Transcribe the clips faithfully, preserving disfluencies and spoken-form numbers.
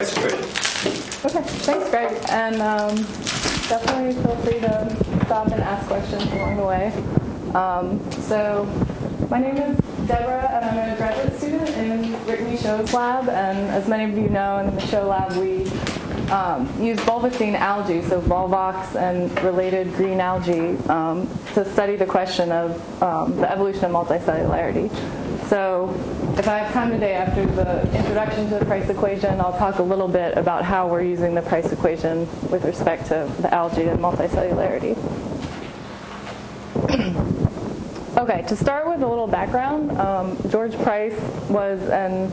Price Equation. Okay, thanks, Greg. And um, definitely feel free to stop and ask questions along the way. Um, so my name is Deborah, and I'm a graduate student in Brittany Sho's lab. And as many of you know, in the Sho lab, we um, use volvocine algae, so Volvox and related green algae, um, to study the question of um, the evolution of multicellularity. So if I have time today after the introduction to the price equation, I'll talk a little bit about how we're using the price equation with respect to the algae and multicellularity. Okay, to start with a little background, um, George Price was an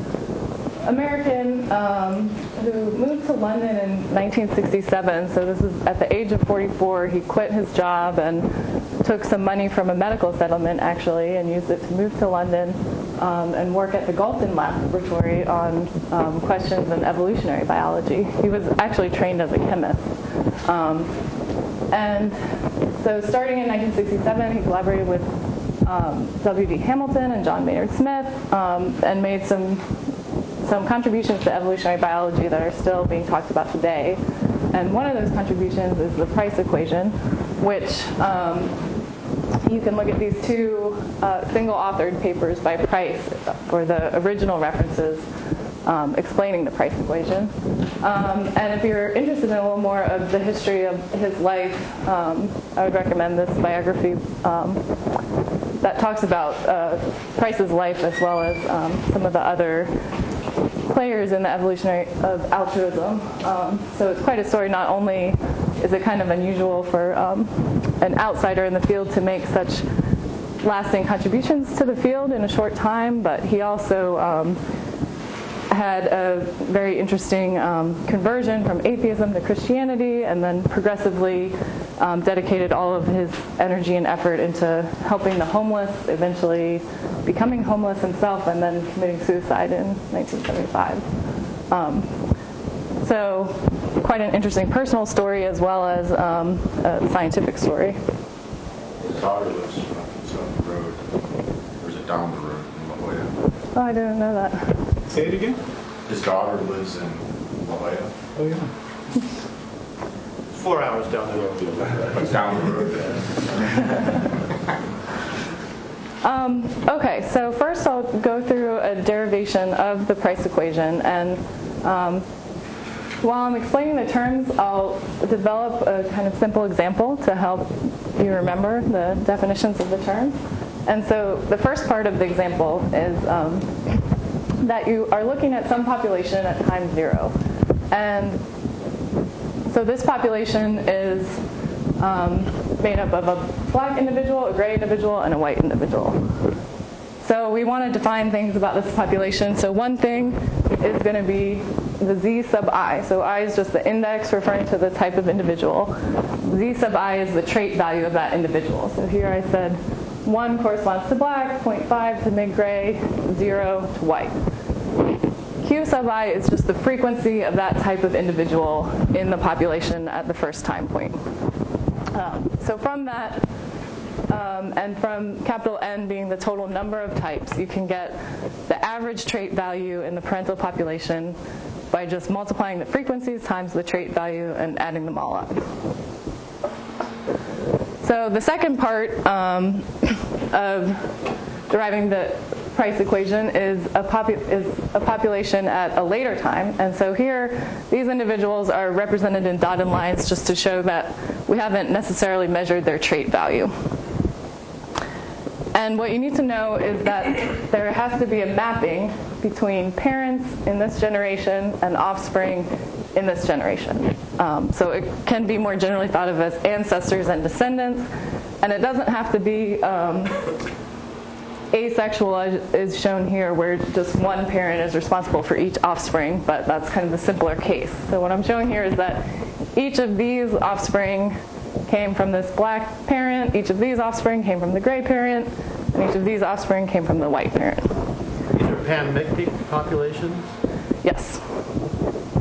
American um, who moved to London in nineteen sixty-seven. So this is at the age of forty-four. He quit his job and took some money from a medical settlement, actually, and used it to move to London um, and work at the Galton Lab laboratory on um, questions in evolutionary biology. He was actually trained as a chemist. Um, and so starting in nineteen sixty-seven, he collaborated with um, W D Hamilton and John Maynard Smith um, and made some some contributions to evolutionary biology that are still being talked about today. And one of those contributions is the price equation, which um, you can look at these two uh, single-authored papers by Price for the original references um, explaining the price equation. Um, and if you're interested in a little more of the history of his life, um, I would recommend this biography um, that talks about uh, Price's life as well as um, some of the other players in the evolutionary of altruism. Um, so it's quite a story. Not only is it kind of unusual for um, an outsider in the field to make such lasting contributions to the field in a short time, but he also um, had a very interesting um, conversion from atheism to Christianity, and then progressively um, dedicated all of his energy and effort into helping the homeless, eventually becoming homeless himself, and then committing suicide in nineteen seventy-five. Um, so quite an interesting personal story as well as um, a scientific story. His daughter lives up the road, or is it down the road in La Jolla? Oh, I didn't know that. Say it again? His daughter lives in La Jolla. Oh, yeah. Four hours down the road. Down the road. um, okay, so first I'll go through a derivation of the price equation. And um, while I'm explaining the terms, I'll develop a kind of simple example to help you remember the definitions of the terms. And so the first part of the example is um, that you are looking at some population at time zero. And so this population is um, made up of a black individual, a gray individual, and a white individual. So we want to define things about this population. So one thing is going to be the Z sub I. So I is just the index referring to the type of individual. Z sub I is the trait value of that individual. So here I said one corresponds to black, zero point five to mid-gray, zero to white. Q sub I is just the frequency of that type of individual in the population at the first time point. Um, so from that, um, and from capital N being the total number of types, you can get the average trait value in the parental population by just multiplying the frequencies times the trait value and adding them all up. So the second part um, of deriving the price equation is a, popu is a population at a later time. And so here, these individuals are represented in dotted lines just to show that we haven't necessarily measured their trait value. And what you need to know is that there has to be a mapping between parents in this generation and offspring in this generation. Um, so it can be more generally thought of as ancestors and descendants, and it doesn't have to be um, asexual is shown here, where just one parent is responsible for each offspring, but that's kind of the simpler case. So what I'm showing here is that each of these offspring came from this black parent, each of these offspring came from the gray parent, and each of these offspring came from the white parent. These are panmictic populations? Yes.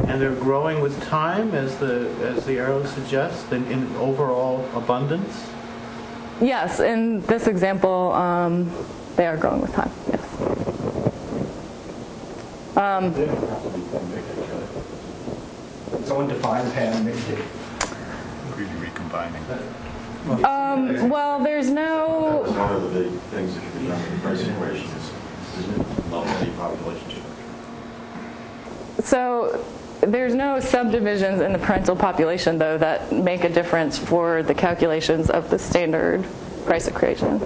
And they're growing with time, as the as the arrow suggests, in, in overall abundance? Yes, in this example, um, they are growing with time, yes. Um, its own defined pan mixtape? Really recombining. Um, well, there's no... That's one of the big things that should be done in the price equation is level population structure. So there's no subdivisions in the parental population, though, that make a difference for the calculations of the standard price equation.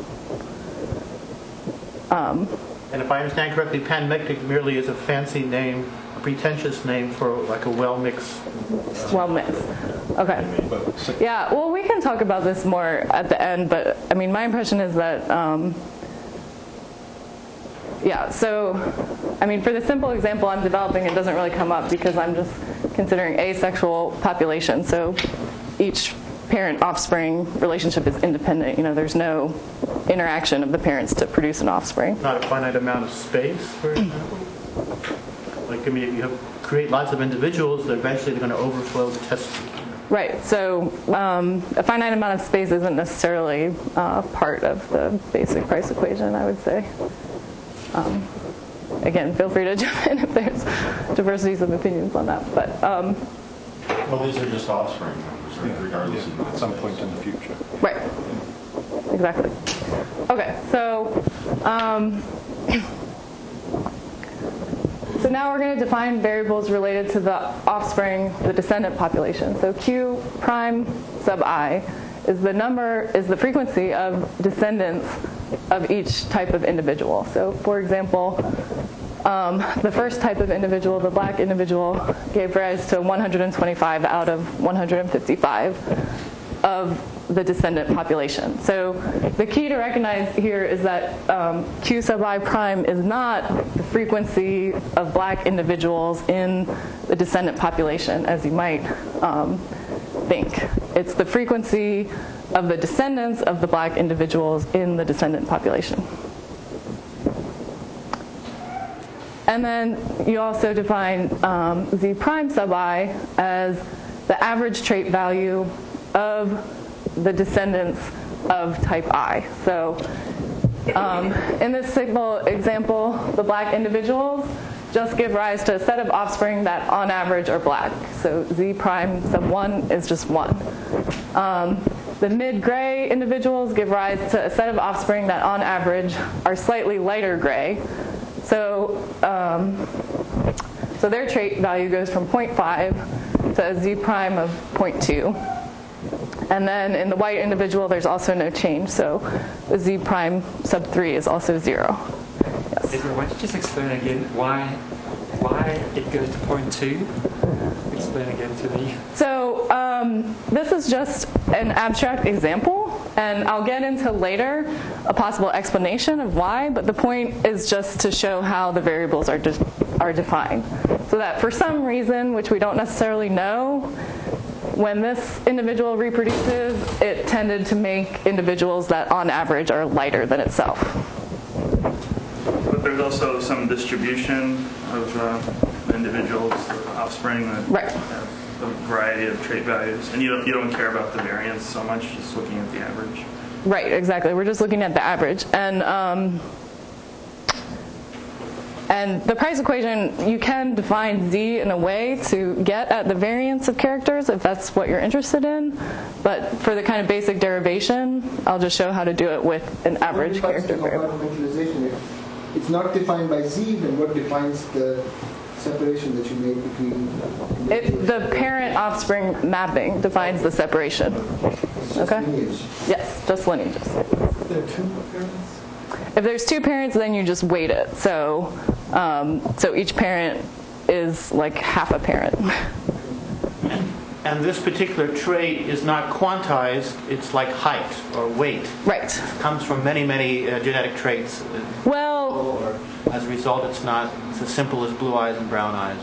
Um, and if I understand correctly, pan-mictic merely is a fancy name, a pretentious name for like a well-mixed. Uh, well-mixed. Okay. Yeah, well, we can talk about this more at the end, but I mean, my impression is that, um, yeah, so, I mean, for the simple example I'm developing, it doesn't really come up because I'm just considering asexual population. So each parent offspring relationship is independent. You know, there's no interaction of the parents to produce an offspring. Not a finite amount of space, for example. Like, I mean, if you have, create lots of individuals, they're eventually going to overflow the test tube. Right. So um, a finite amount of space isn't necessarily uh, part of the basic price equation, I would say. Um, again, feel free to jump in if there's diversities of opinions on that. But um, well, these are just offspring numbers, right? Yeah. Regardless yeah. of at some point in the future. Right. Yeah. Exactly. Okay. So. Um, So now we're going to define variables related to the offspring, the descendant population. So Q prime sub I is the number, is the frequency of descendants of each type of individual. So for example, um, the first type of individual, the black individual, gave rise to one hundred twenty-five out of one hundred fifty-five of the descendant population. So the key to recognize here is that um, Q sub I prime is not frequency of black individuals in the descendant population, as you might um, think. It's the frequency of the descendants of the black individuals in the descendant population. And then you also define um, Z prime sub I as the average trait value of the descendants of type I. So Um, in this simple example, the black individuals just give rise to a set of offspring that on average are black. So Z prime sub one is just one. Um, the mid-gray individuals give rise to a set of offspring that on average are slightly lighter gray. So, um, so their trait value goes from zero point five to a Z prime of zero point two. And then in the white individual, there's also no change. So the Z prime sub three is also zero. Yes. Ezra, why don't you just explain again why why it goes to zero point two? Explain again to me. So um, this is just an abstract example. And I'll get into later a possible explanation of why. But the point is just to show how the variables are, de- are defined. So that for some reason, which we don't necessarily know, when this individual reproduces, it tended to make individuals that on average are lighter than itself. But there's also some distribution of uh, individuals, offspring, that right. have a variety of trait values. And you don't, you don't care about the variance so much, just looking at the average. Right, exactly. We're just looking at the average. And um, And the price equation, you can define Z in a way to get at the variance of characters if that's what you're interested in. But for the kind of basic derivation, I'll just show how to do it with an average character variable. If it's not defined by Z, then what defines the separation that you made between... It, the parent offspring mapping defines the separation. Okay? Lineage. Yes, just lineages. Is there two parents? If there's two parents, then you just weight it. So, um, so each parent is like half a parent. And, and this particular trait is not quantized. It's like height or weight. Right. It comes from many, many uh, genetic traits. Well, or as a result, it's not it's as simple as blue eyes and brown eyes.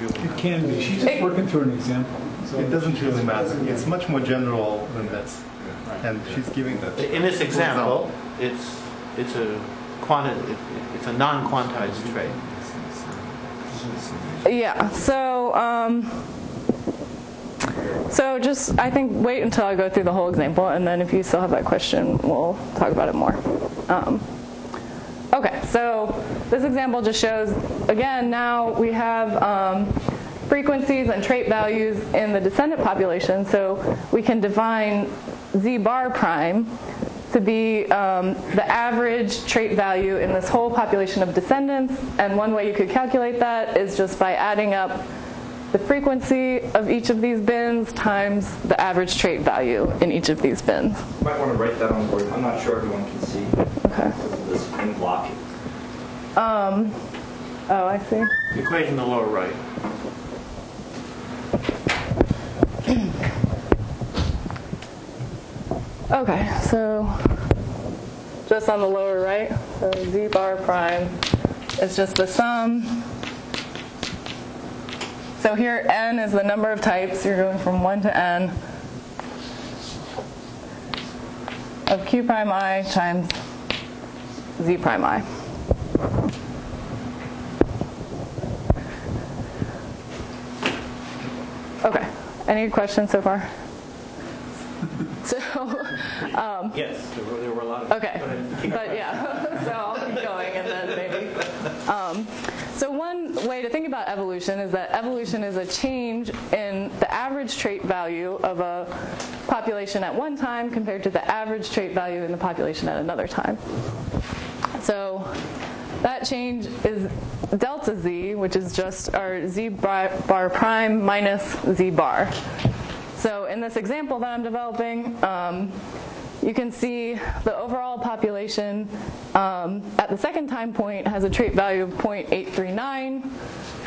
It can be. She's just working through an example. So it doesn't really matter. It's much more general than this. And she's giving that. In this example, it's. It's a quanti- It's a non-quantized trait. Yeah. So, um, so just I think wait until I go through the whole example, and then if you still have that question, we'll talk about it more. Um, okay. So this example just shows again. Now we have um, frequencies and trait values in the descendant population. So we can define Z bar prime to be um, the average trait value in this whole population of descendants. And one way you could calculate that is just by adding up the frequency of each of these bins times the average trait value in each of these bins. You might want to write that on the board. I'm not sure everyone can see. Okay. This green block. Um, oh, I see. The equation in the lower right. Okay, so just on the lower right, so Z bar prime is just the sum. So here n is the number of types. You're going from one to n of q prime I times z prime I. Okay. Any questions so far? So um, yes, there were, there were a lot. Of okay, but yeah. So I'll keep going and then maybe. Um, So one way to think about evolution is that evolution is a change in the average trait value of a population at one time compared to the average trait value in the population at another time. So that change is delta Z, which is just our Z bar prime minus Z bar. So in this example that I'm developing, um, you can see the overall population um, at the second time point has a trait value of zero point eight three nine,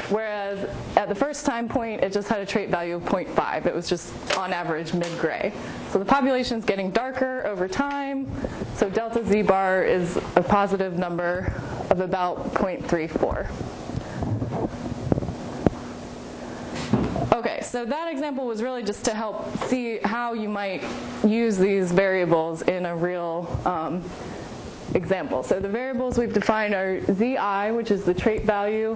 whereas at the first time point it just had a trait value of zero point five. It was just on average mid-gray. So the population's getting darker over time, so delta Z bar is a positive number of about zero point three four. Okay, so that example was really just to help see how you might use these variables in a real um, example. So the variables we've defined are Z I, which is the trait value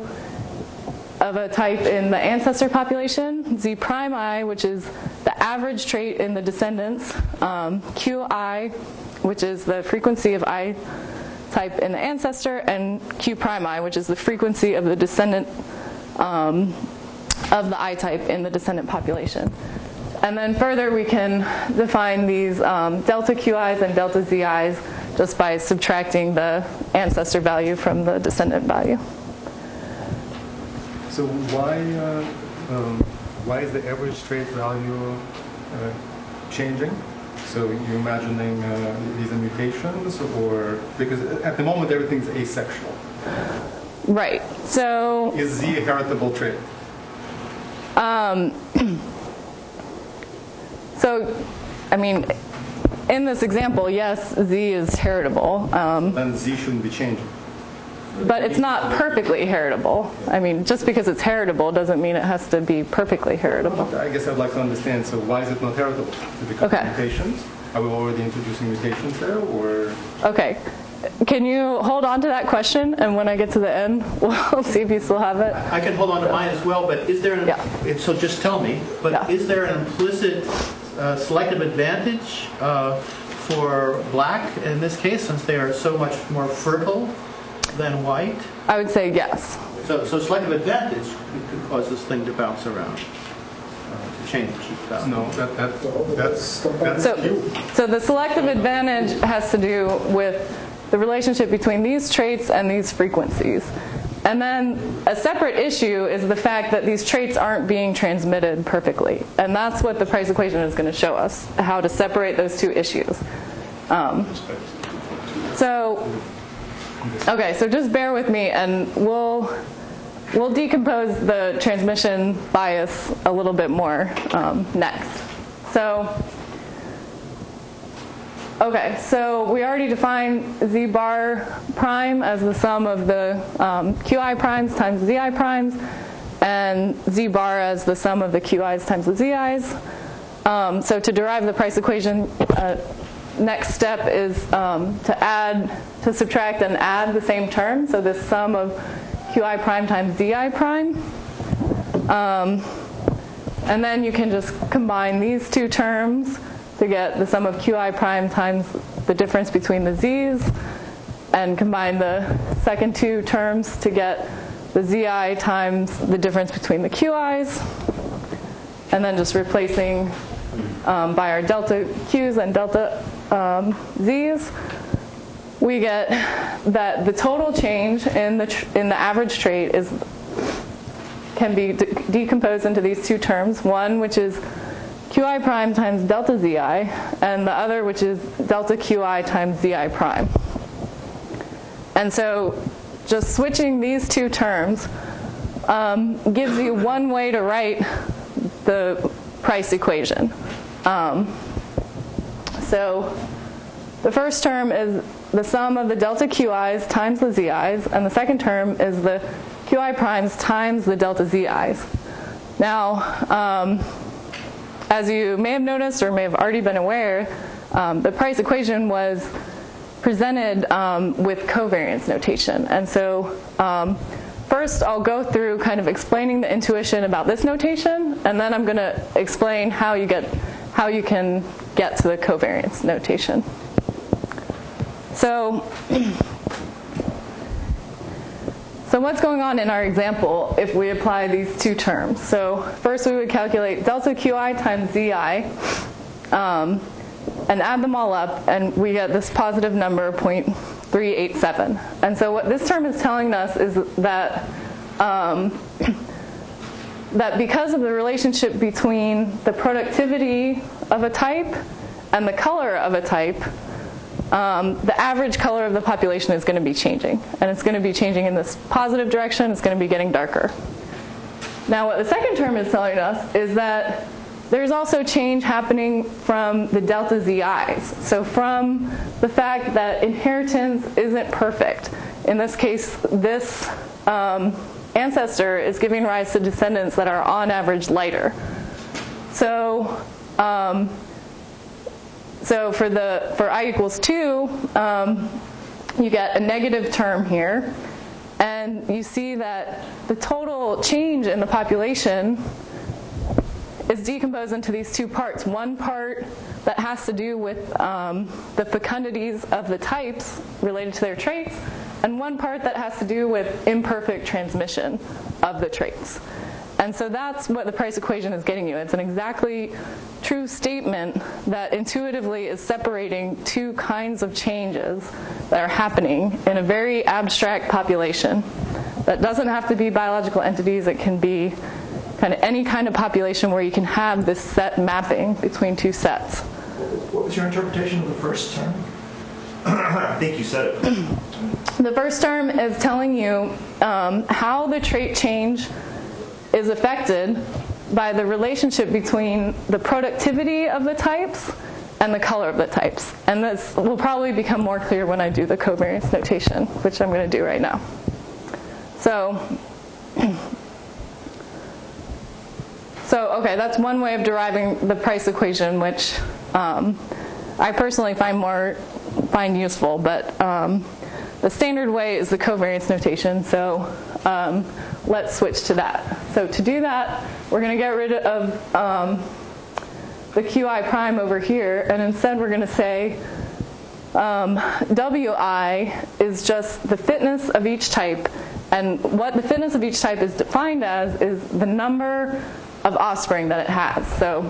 of a type in the ancestor population, Z prime I, which is the average trait in the descendants, um, Qi, which is the frequency of I type in the ancestor, and Q prime I, which is the frequency of the descendant um, of the I type in the descendant population. And then further, we can define these um, delta Qi's and delta Zi's just by subtracting the ancestor value from the descendant value. So why uh, um, why is the average trait value uh, changing? So you're imagining uh, these are mutations, or because at the moment everything's asexual. Right. So is Z a heritable trait? Um, so, I mean, in this example, yes, Z is heritable. Um, then Z shouldn't be changing. But it's not perfectly heritable. I mean, just because it's heritable doesn't mean it has to be perfectly heritable. I guess I'd like to understand, so why is it not heritable? Because of mutations? Are we already introducing mutations there, or? Okay. Can you hold on to that question, and when I get to the end, we'll see if you still have it. I can hold on to mine as well, but is there an, yeah. so just tell me, but yeah. is there an implicit uh, selective advantage uh, for black in this case, since they are so much more fertile than white? I would say yes. So, so selective advantage could cause this thing to bounce around. Change. No, that, that, that's, that's so, you. So the selective advantage has to do with the relationship between these traits and these frequencies. And then a separate issue is the fact that these traits aren't being transmitted perfectly. And that's what the Price equation is going to show us, how to separate those two issues. Um, so, okay, so just bear with me and we'll... We'll decompose the transmission bias a little bit more um, next. So, okay, so we already defined Z bar prime as the sum of the um, Qi primes times Zi primes, and Z bar as the sum of the Qi's times the Zi's. Um, so to derive the Price equation, uh, next step is um, to add, to subtract and add the same term. So this sum of Qi prime times Zi prime. Um, and then you can just combine these two terms to get the sum of Qi prime times the difference between the Z's, and combine the second two terms to get the Z I times the difference between the Q I's, and then just replacing um, by our delta Q's and delta um, Z's, we get that the total change in the tr in the average trait is can be de decomposed into these two terms, one which is Qi prime times delta Zi, and the other which is delta Qi times Zi prime. And so just switching these two terms um, gives you one way to write the Price equation. Um, so the first term is the sum of the delta Qi's times the Zi's, and the second term is the Qi primes times the delta Zi's. Now, um, as you may have noticed or may have already been aware, um, the Price equation was presented um, with covariance notation. And so um, first I'll go through kind of explaining the intuition about this notation, and then I'm going to explain how you get how you can get to the covariance notation. So, so what's going on in our example if we apply these two terms? So first we would calculate delta Qi times Zi, um, and add them all up, and we get this positive number, zero point three eight seven. And so what this term is telling us is that um, that because of the relationship between the productivity of a type and the color of a type, um, the average color of the population is going to be changing. And it's going to be changing in this positive direction. It's going to be getting darker. Now what the second term is telling us is that there's also change happening from the delta Zi's. So from the fact that inheritance isn't perfect. In this case, this um, ancestor is giving rise to descendants that are on average lighter. So, um, so for the for I equals two, um, you get a negative term here, and you see that the total change in the population is decomposed into these two parts. One part that has to do with um, the fecundities of the types related to their traits, and one part that has to do with imperfect transmission of the traits. And so that's what the Price equation is getting you. It's an exactly true statement that intuitively is separating two kinds of changes that are happening in a very abstract population. That doesn't have to be biological entities, it can be kind of any kind of population where you can have this set mapping between two sets. What was your interpretation of the first term? I think you said it. The first term is telling you um, how the trait change is affected by the relationship between the productivity of the types and the color of the types. And this will probably become more clear when I do the covariance notation, which I'm going to do right now. So. So, okay, that's one way of deriving the Price equation, which um, I personally find more find useful. But um, the standard way is the covariance notation. So um, let's switch to that. So to do that, we're going to get rid of um, the Qi prime over here, and instead we're going to say um, Wi is just the fitness of each type, and what the fitness of each type is defined as is the number of offspring that it has. So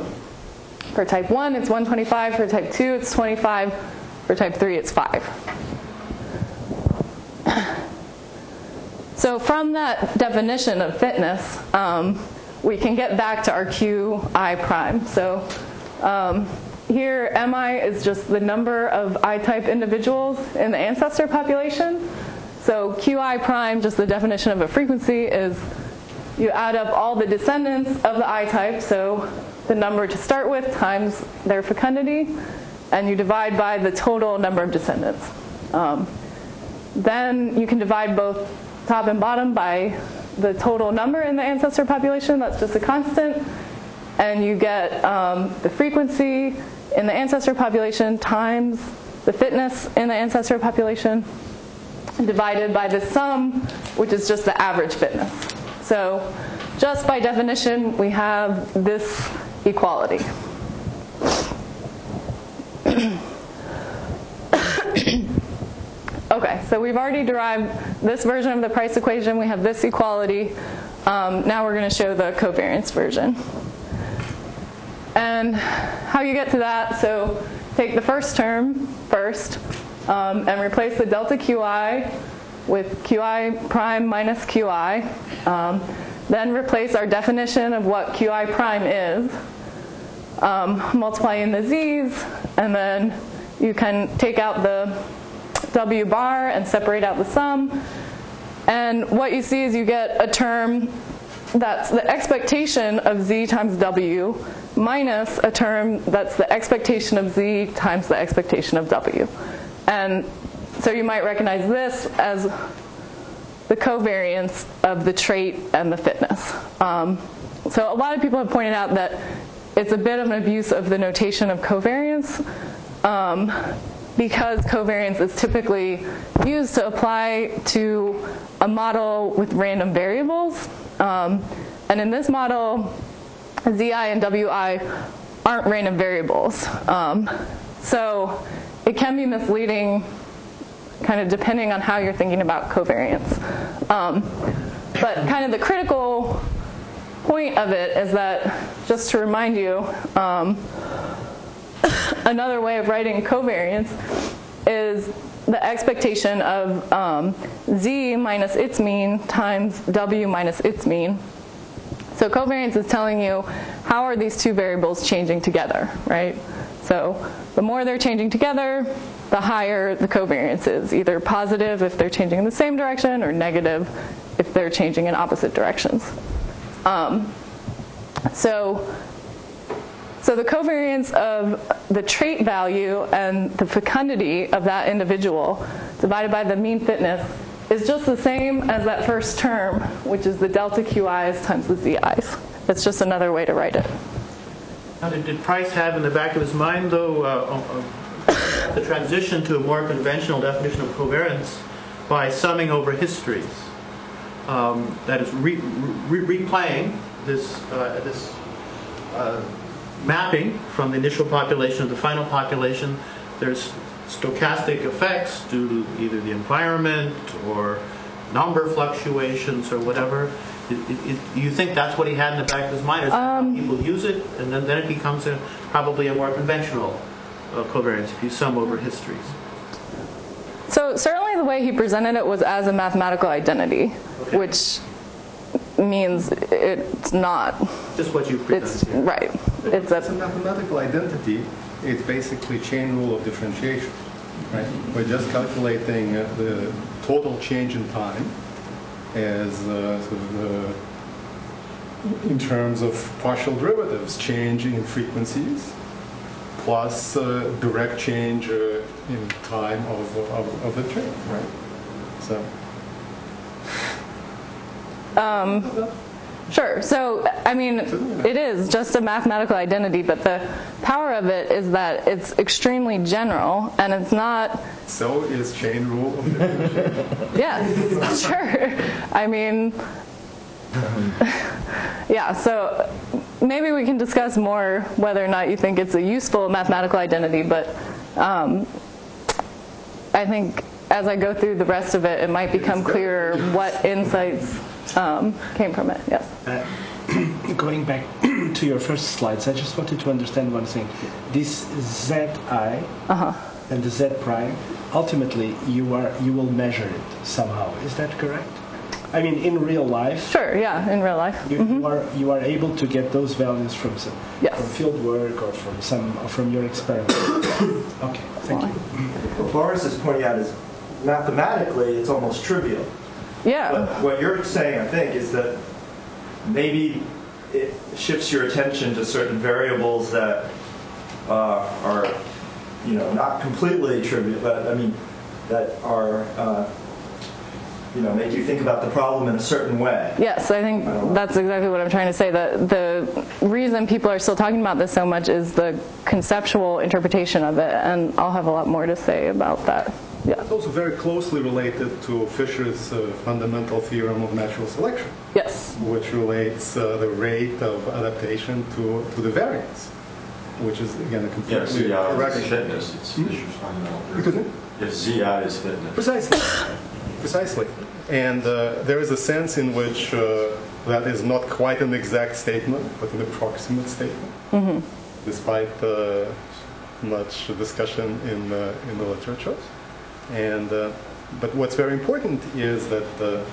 for type one, it's one twenty-five. For type two, it's twenty-five. For type three, it's five. So from that definition of fitness, um, we can get back to our Qi prime. So um, here, Mi is just the number of I-type individuals in the ancestor population. So Qi prime, just the definition of a frequency, is you add up all the descendants of the I-type, so the number to start with times their fecundity, and you divide by the total number of descendants. Um, then you can divide both top and bottom by the total number in the ancestor population. That's just a constant. And you get um, the frequency in the ancestor population times the fitness in the ancestor population divided by the sum, which is just the average fitness. So just by definition, we have this equality. Okay, so we've already derived this version of the Price equation. We have this equality. Um, now we're going to show the covariance version. And how you get to that, so take the first term first um, and replace the delta Qi with Qi prime minus Qi. Um, then replace our definition of what Qi prime is. Um, multiply in the z's, and then you can take out the W bar and separate out the sum. And what you see is you get a term that's the expectation of z times w minus a term that's the expectation of z times the expectation of w. And so you might recognize this as the covariance of the trait and the fitness. Um, so a lot of people have pointed out that it's a bit of an abuse of the notation of covariance. Um, because covariance is typically used to apply to a model with random variables. Um, and in this model, Z I and W I aren't random variables. Um, so it can be misleading, kind of depending on how you're thinking about covariance. Um, but kind of the critical point of it is that, just to remind you, um, another way of writing covariance is the expectation of um, z minus its mean times w minus its mean. So covariance is telling you how are these two variables changing together, right? So the more they're changing together, the higher the covariance is, either positive if they're changing in the same direction or negative if they're changing in opposite directions. Um, so. So the covariance of the trait value and the fecundity of that individual divided by the mean fitness is just the same as that first term, which is the delta Qi's times the Zi's. That's just another way to write it. Now, did, did Price have in the back of his mind, though, uh, uh, the transition to a more conventional definition of covariance by summing over histories? Um, that is, re re replaying this uh, this. Uh, mapping from the initial population to the final population. There's stochastic effects due to either the environment or number fluctuations or whatever. It, it, it, do you think that's what he had in the back of his mind? Is um, that how people use it? And then, then it becomes a, probably a more conventional uh, covariance if you sum over histories. So certainly the way he presented it was as a mathematical identity, okay, which means it's not. Just what you present here. Right. It's, it's a mathematical identity. It's basically chain rule of differentiation. Right? We're just calculating uh, the total change in time as uh, sort of, uh, in terms of partial derivatives, change in frequencies plus uh, direct change uh, in time of, of, of the train. Right? So. Um, Sure. So, I mean, it is just a mathematical identity, but the power of it is that it's extremely general, and it's not... So is chain rule of differentiation. Yes, sure. I mean, yeah, so maybe we can discuss more whether or not you think it's a useful mathematical identity, but um, I think as I go through the rest of it, it might become clearer what insights... Um, came from it, yes. Uh, going back to your first slides, I just wanted to understand one thing. This Z I uh-huh. and the Z prime, ultimately you are you will measure it somehow. Is that correct? I mean, in real life. Sure. Yeah, in real life. You, mm-hmm. you are you are able to get those values from some yes. from field work or from some or from your experiment. Okay. Thank well, you. What Boris is pointing out is mathematically it's almost trivial. Yeah. But what you're saying, I think, is that maybe it shifts your attention to certain variables that uh, are, you know, not completely trivial, but I mean, that are, uh, you know, make you think about the problem in a certain way. Yes, I think I that's exactly what I'm trying to say. That the reason people are still talking about this so much is the conceptual interpretation of it, and I'll have a lot more to say about that. Yeah. It's also very closely related to Fisher's uh, fundamental theorem of natural selection. Yes. Which relates uh, the rate of adaptation to, to the variance, which is, again, a completely correct. Yes, yeah, I was going to say this. It's Fisher's fundamental theorem. if Zi is fitness. Precisely. Precisely. And uh, there is a sense in which uh, that is not quite an exact statement, but an approximate statement, mm-hmm. despite uh, much discussion in, uh, in the literature. And, uh, but what's very important is that uh,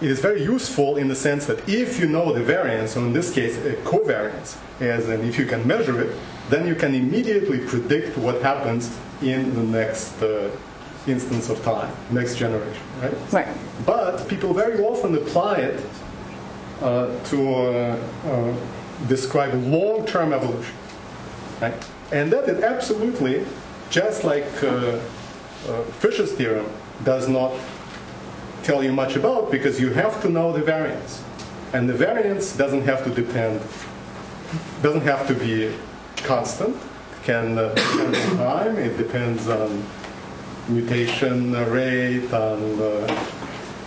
it is very useful in the sense that if you know the variance, or in this case a covariance, as in if you can measure it, then you can immediately predict what happens in the next uh, instance of time, next generation, right? Right. But people very often apply it uh, to uh, uh, describe long-term evolution, right? And that is absolutely, just like uh, uh, Fisher's theorem does not tell you much about, because you have to know the variance. And the variance doesn't have to depend, doesn't have to be constant. It can uh, depend on time, it depends on mutation rate, on uh,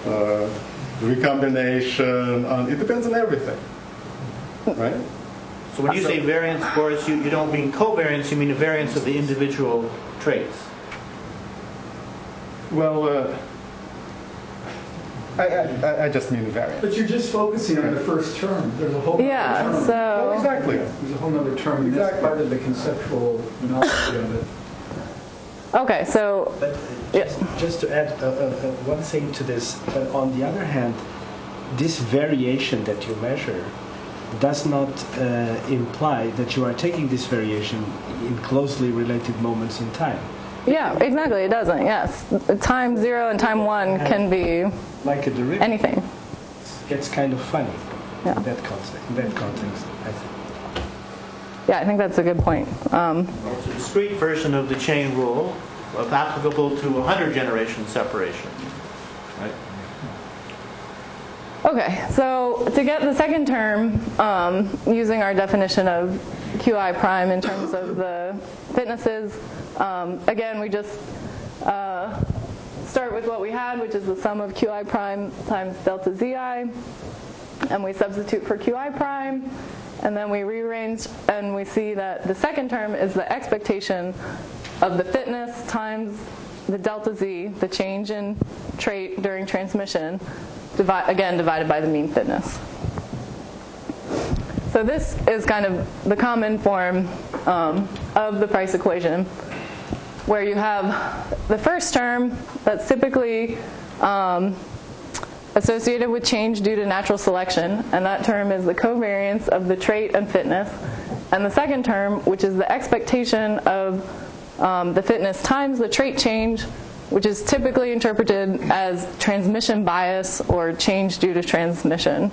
uh, recombination, on, it depends on everything, right? So when you say variance, Boris, you, you don't mean covariance, you mean the variance of the individual traits. Well, uh, I, I, I just mean variance. But you're just focusing on the first term. There's a whole yeah, other term. So well, exactly. There's a whole other term. Exactly. That's part of the conceptual knowledge of it. Okay, so... But just, yeah. just to add uh, uh, one thing to this. Uh, on the other hand, this variation that you measure does not uh, imply that you are taking this variation in closely related moments in time. Yeah, exactly. It doesn't, yes. Time zero and time one can be like a derivative. Anything. It gets kind of funny yeah. in, that context, in that context, I think. Yeah, I think that's a good point. Um, well, it's a discrete version of the chain rule of applicable to one hundred generation separation. Right? Okay, so to get the second term, um, using our definition of Qi prime in terms of the fitnesses, um, again, we just uh, start with what we had, which is the sum of Qi prime times delta Zi, and we substitute for Qi prime, and then we rearrange, and we see that the second term is the expectation of the fitness times the delta Z, the change in trait during transmission, Divide, again, divided by the mean fitness. So this is kind of the common form um, of the Price equation, where you have the first term that's typically um, associated with change due to natural selection, and that term is the covariance of the trait and fitness, and the second term, which is the expectation of um, the fitness times the trait change, which is typically interpreted as transmission bias or change due to transmission.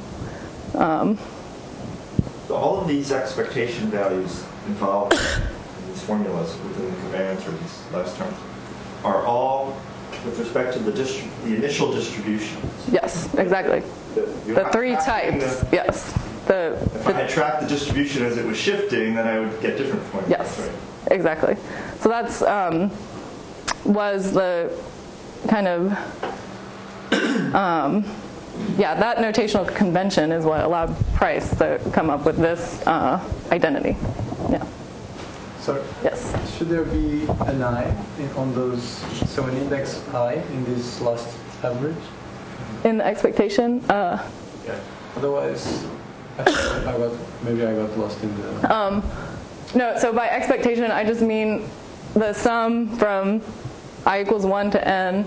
Um, so all of these expectation values involved in these formulas within the covariance or these last terms are all with respect to the, distri the initial distribution. Yes, exactly. The, the three types. The, yes. The, if the, I tracked the distribution as it was shifting, then I would get different formulas. Yes, right? Exactly. So that's. Um, was the kind of, um, yeah, that notational convention is what allowed Price to come up with this uh, identity. Yeah. Sorry? Yes? Should there be an I in, on those, so an index I in this last average? In the expectation? Uh, yeah. Otherwise, I I got, maybe I got lost in the... Um, no, so by expectation, I just mean the sum from I equals one to n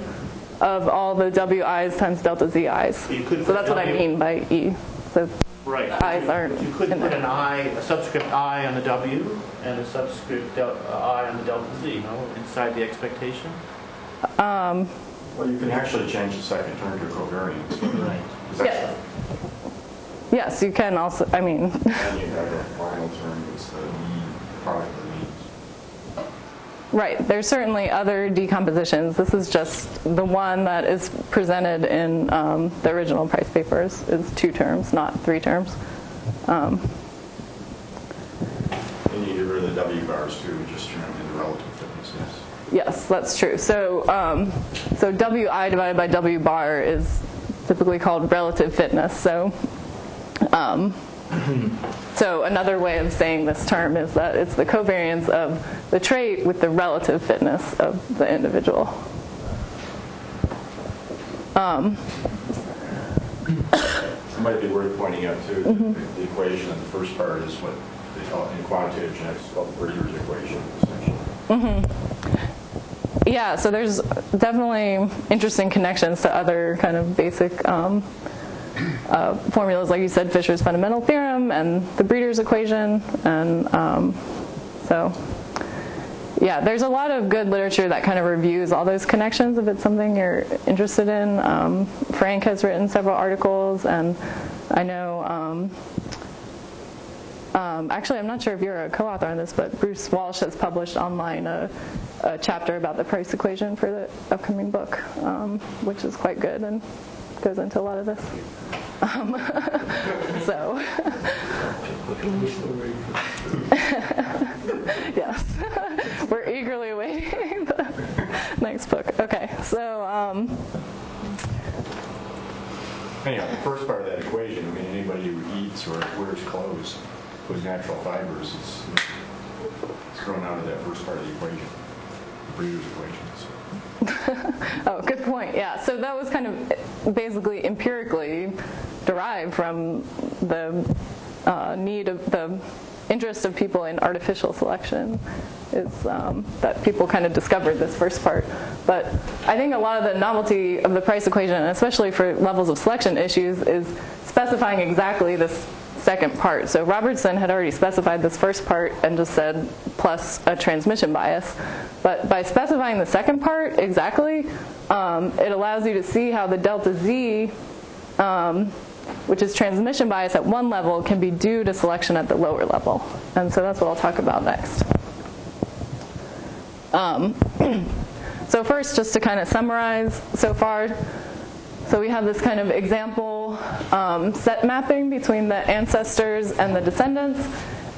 of all the wi's times delta zi's. So that's what I mean by e. So right. The i's aren't. You could put an I, a subscript I on the w, and a subscript I on the delta z, you know, inside the expectation. Um, well, you can actually change the second term to covariance, right? Yes. Yes, you can also. I mean. And you have a final term that's the mean product. Right. There's certainly other decompositions. This is just the one that is presented in um, the original Price papers. It's two terms, not three terms. Um, and you get rid of the W bars too, just generally the relative fitnesses. Yes, that's true. So, um, so W I divided by W bar is typically called relative fitness. So, um, So another way of saying this term is that it's the covariance of the trait with the relative fitness of the individual. Um, it might be worth pointing out, too, mm-hmm. that the equation in the first part is what they call in quantitative genetics called Breeder's equation, essentially. Mm-hmm. Yeah, so there's definitely interesting connections to other kind of basic um, uh, formulas, like you said, Fisher's fundamental theorem and the Breeder's equation. And um, so, yeah, there's a lot of good literature that kind of reviews all those connections if it's something you're interested in. Um, Frank has written several articles, and I know, um, um, actually, I'm not sure if you're a co-author on this, but Bruce Walsh has published online a a chapter about the Price equation for the upcoming book, um, which is quite good and goes into a lot of this. Um, so, yes, we're eagerly waiting the next book. Okay, so. Um, Anyhow, the first part of that equation, I mean, anybody who eats or wears clothes with natural fibers is it's grown out of that first part of the equation. Breeder's equation. Oh, good point. Yeah, so that was kind of basically empirically derived from the uh, need of the interest of people in artificial selection. Is um, that people kind of discovered this first part. But I think a lot of the novelty of the Price equation, and especially for levels of selection issues, is specifying exactly this second part. So Robertson had already specified this first part and just said plus a transmission bias. But by specifying the second part exactly, um, it allows you to see how the delta Z, um, which is transmission bias at one level, can be due to selection at the lower level. And so that's what I'll talk about next. Um, so first, just to kind of summarize so far, so we have this kind of example um, set mapping between the ancestors and the descendants,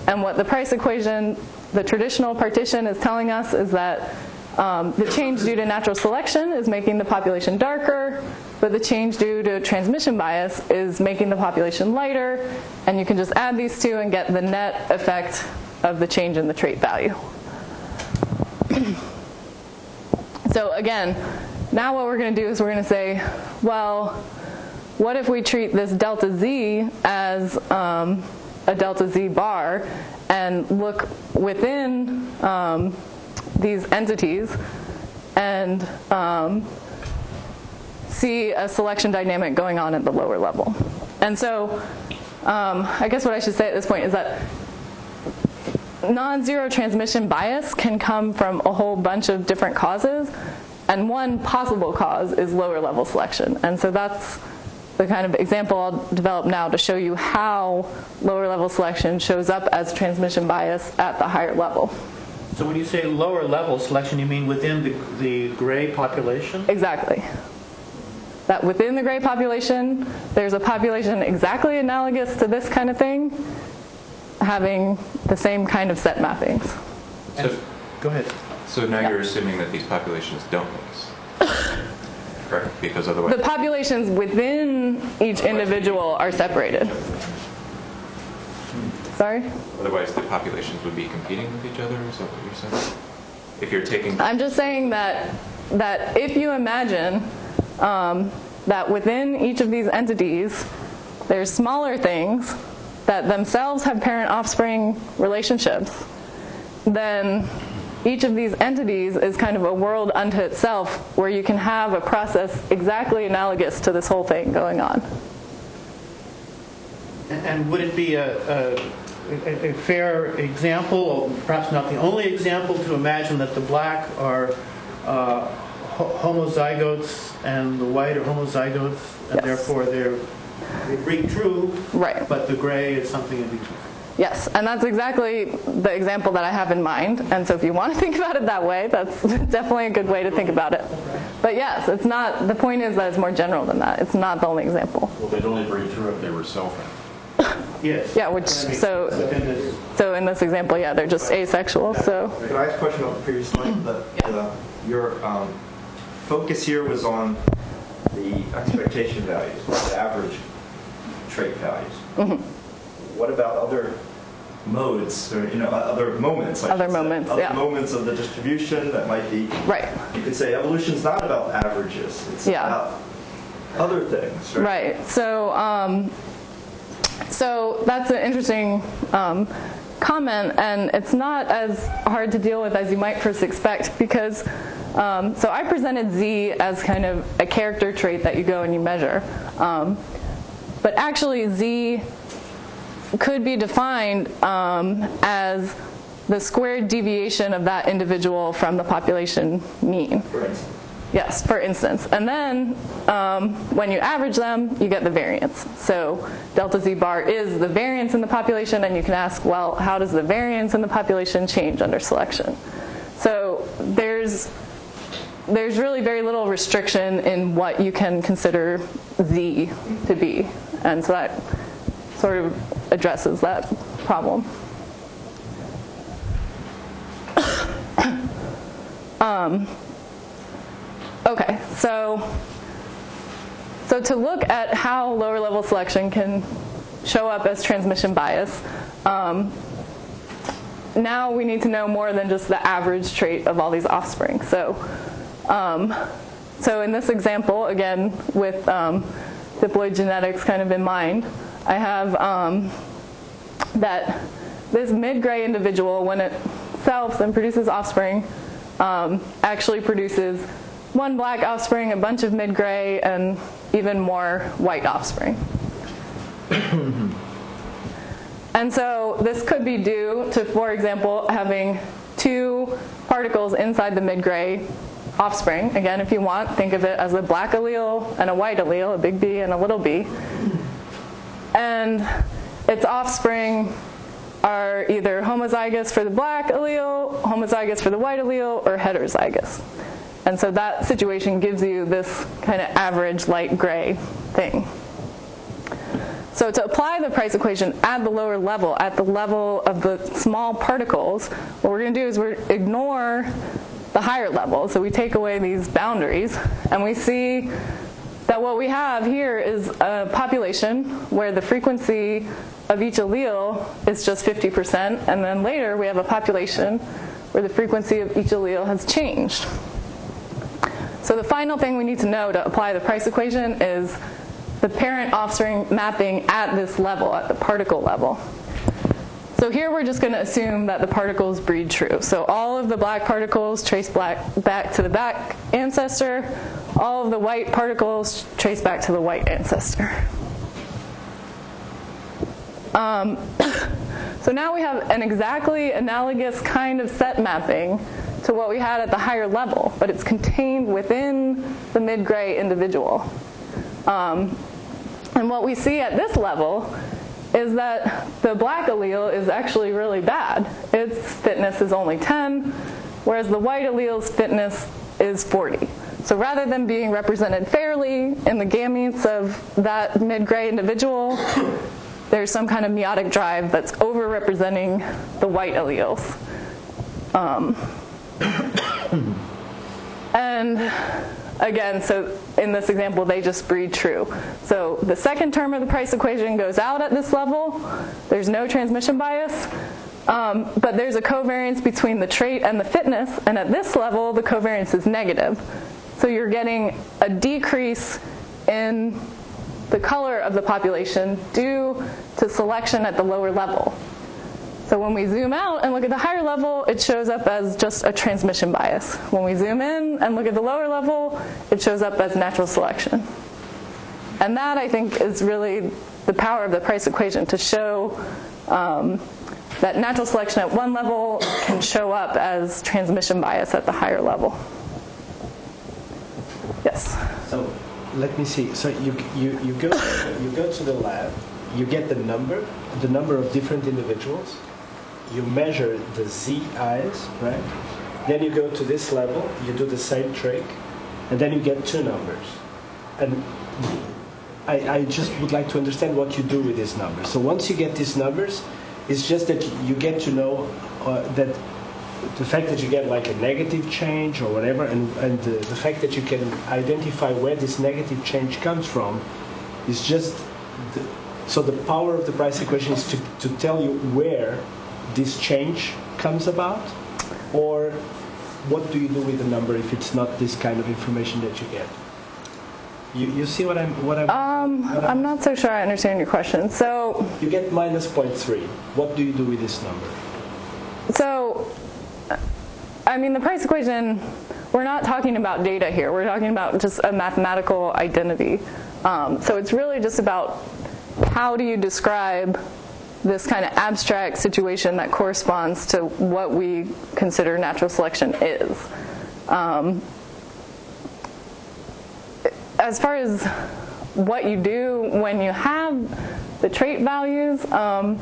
and what the Price equation, the traditional partition, is telling us is that um, the change due to natural selection is making the population darker, but the change due to transmission bias is making the population lighter, and you can just add these two and get the net effect of the change in the trait value. So again, now what we're going to do is we're going to say, well, what if we treat this delta Z as um, a delta Z bar and look within um, these entities and um, see a selection dynamic going on at the lower level. And so um, I guess what I should say at this point is that non-zero transmission bias can come from a whole bunch of different causes, and one possible cause is lower level selection. And so that's the kind of example I'll develop now to show you how lower level selection shows up as transmission bias at the higher level. So when you say lower level selection, you mean within the, the gray population? Exactly. That within the gray population, there's a population exactly analogous to this kind of thing, having the same kind of set mappings. So, go ahead. So now yeah. You're assuming that these populations don't mix, correct? Because otherwise... The populations within each individual are separated. Sorry? Otherwise the populations would be competing with each other, is that what you're saying? If you're taking... I'm just saying that, that if you imagine um, that within each of these entities there's smaller things that themselves have parent-offspring relationships, then each of these entities is kind of a world unto itself where you can have a process exactly analogous to this whole thing going on. And, and would it be a, a, a fair example, or perhaps not the only example, to imagine that the black are uh, homozygotes and the white are homozygotes, and yes. therefore they're... They ring true, right. But the gray is something in between. Yes, and that's exactly the example that I have in mind. And so if you want to think about it that way, that's definitely a good way to think about it. But yes, it's not, the point is that it's more general than that. It's not the only example. Well, they'd only ring true if they were self-ring. Yes. Yeah, which, I mean, so, so, so in this example, yeah, they're just asexual, so. Could I ask a question about the previous slide? The, yeah. the, your um, focus here was on the expectation values, the average trait values. Mm-hmm. what about other modes, or you know, other moments? Like other moments, other yeah. moments of the distribution that might be. Right. You could say evolution's not about averages. It's yeah. about other things. Right. Right. So, um, so that's an interesting um, comment, and it's not as hard to deal with as you might first expect, because um, so I presented Z as kind of a character trait that you go and you measure, um, but actually Z could be defined um, as the squared deviation of that individual from the population mean. For instance. Yes, for instance. And then um, when you average them, you get the variance. So delta Z bar is the variance in the population, and you can ask, well, how does the variance in the population change under selection? So there's, there's really very little restriction in what you can consider Z to be. And so that sort of addresses that problem. um, okay, so so to look at how lower level selection can show up as transmission bias, um, now we need to know more than just the average trait of all these offspring. So, um, so in this example, again with um, diploid genetics kind of in mind, I have um, that this mid-gray individual, when it selves and produces offspring, um, actually produces one black offspring, a bunch of mid-gray, and even more white offspring. And so this could be due to, for example, having two particles inside the mid-gray offspring. Again, if you want, think of it as a black allele and a white allele, a big B and a little b. And its offspring are either homozygous for the black allele, homozygous for the white allele, or heterozygous. And so that situation gives you this kind of average light gray thing. So to apply the Price equation at the lower level, at the level of the small particles, what we're going to do is we ignore the higher level. So we take away these boundaries, and we see that what we have here is a population where the frequency of each allele is just fifty percent, and then later we have a population where the frequency of each allele has changed. So the final thing we need to know to apply the Price equation is the parent offspring mapping at this level, at the particle level. So here we're just going to assume that the particles breed true. So all of the black particles trace black back to the black ancestor. All of the white particles trace back to the white ancestor. Um, so now we have an exactly analogous kind of set mapping to what we had at the higher level, but it's contained within the mid-gray individual. Um, and what we see at this level is that the black allele is actually really bad. Its fitness is only ten, whereas the white allele's fitness is forty. So rather than being represented fairly in the gametes of that mid-gray individual, there's some kind of meiotic drive that's overrepresenting the white alleles. Um, and again, so in this example, they just breed true. So the second term of the Price equation goes out at this level. There's no transmission bias. Um, but there's a covariance between the trait and the fitness, and at this level, the covariance is negative. So you're getting a decrease in the color of the population due to selection at the lower level. So when we zoom out and look at the higher level, it shows up as just a transmission bias. When we zoom in and look at the lower level, it shows up as natural selection. And that, I think, is really the power of the Price equation, to show um, that natural selection at one level can show up as transmission bias at the higher level. Yes? So let me see. So you, you, you, go, you go to the lab, you get the number, the number of different individuals, you measure the Z i's, right? Then you go to this level, you do the same trick, and then you get two numbers. And I, I just would like to understand what you do with these numbers. So once you get these numbers, it's just that you get to know uh, that the fact that you get like a negative change or whatever, and, and the, the fact that you can identify where this negative change comes from is just the, So the power of the Price equation is to, to tell you where this change comes about, or what do you do with the number if it's not this kind of information that you get? You, you see what I'm... What I'm, um, what I'm, I'm not so sure I understand your question. So you get minus zero point three. What do you do with this number? So, I mean, the Price equation, we're not talking about data here. We're talking about just a mathematical identity. Um, so it's really just about how do you describe this kind of abstract situation that corresponds to what we consider natural selection is. Um, as far as what you do when you have the trait values, um,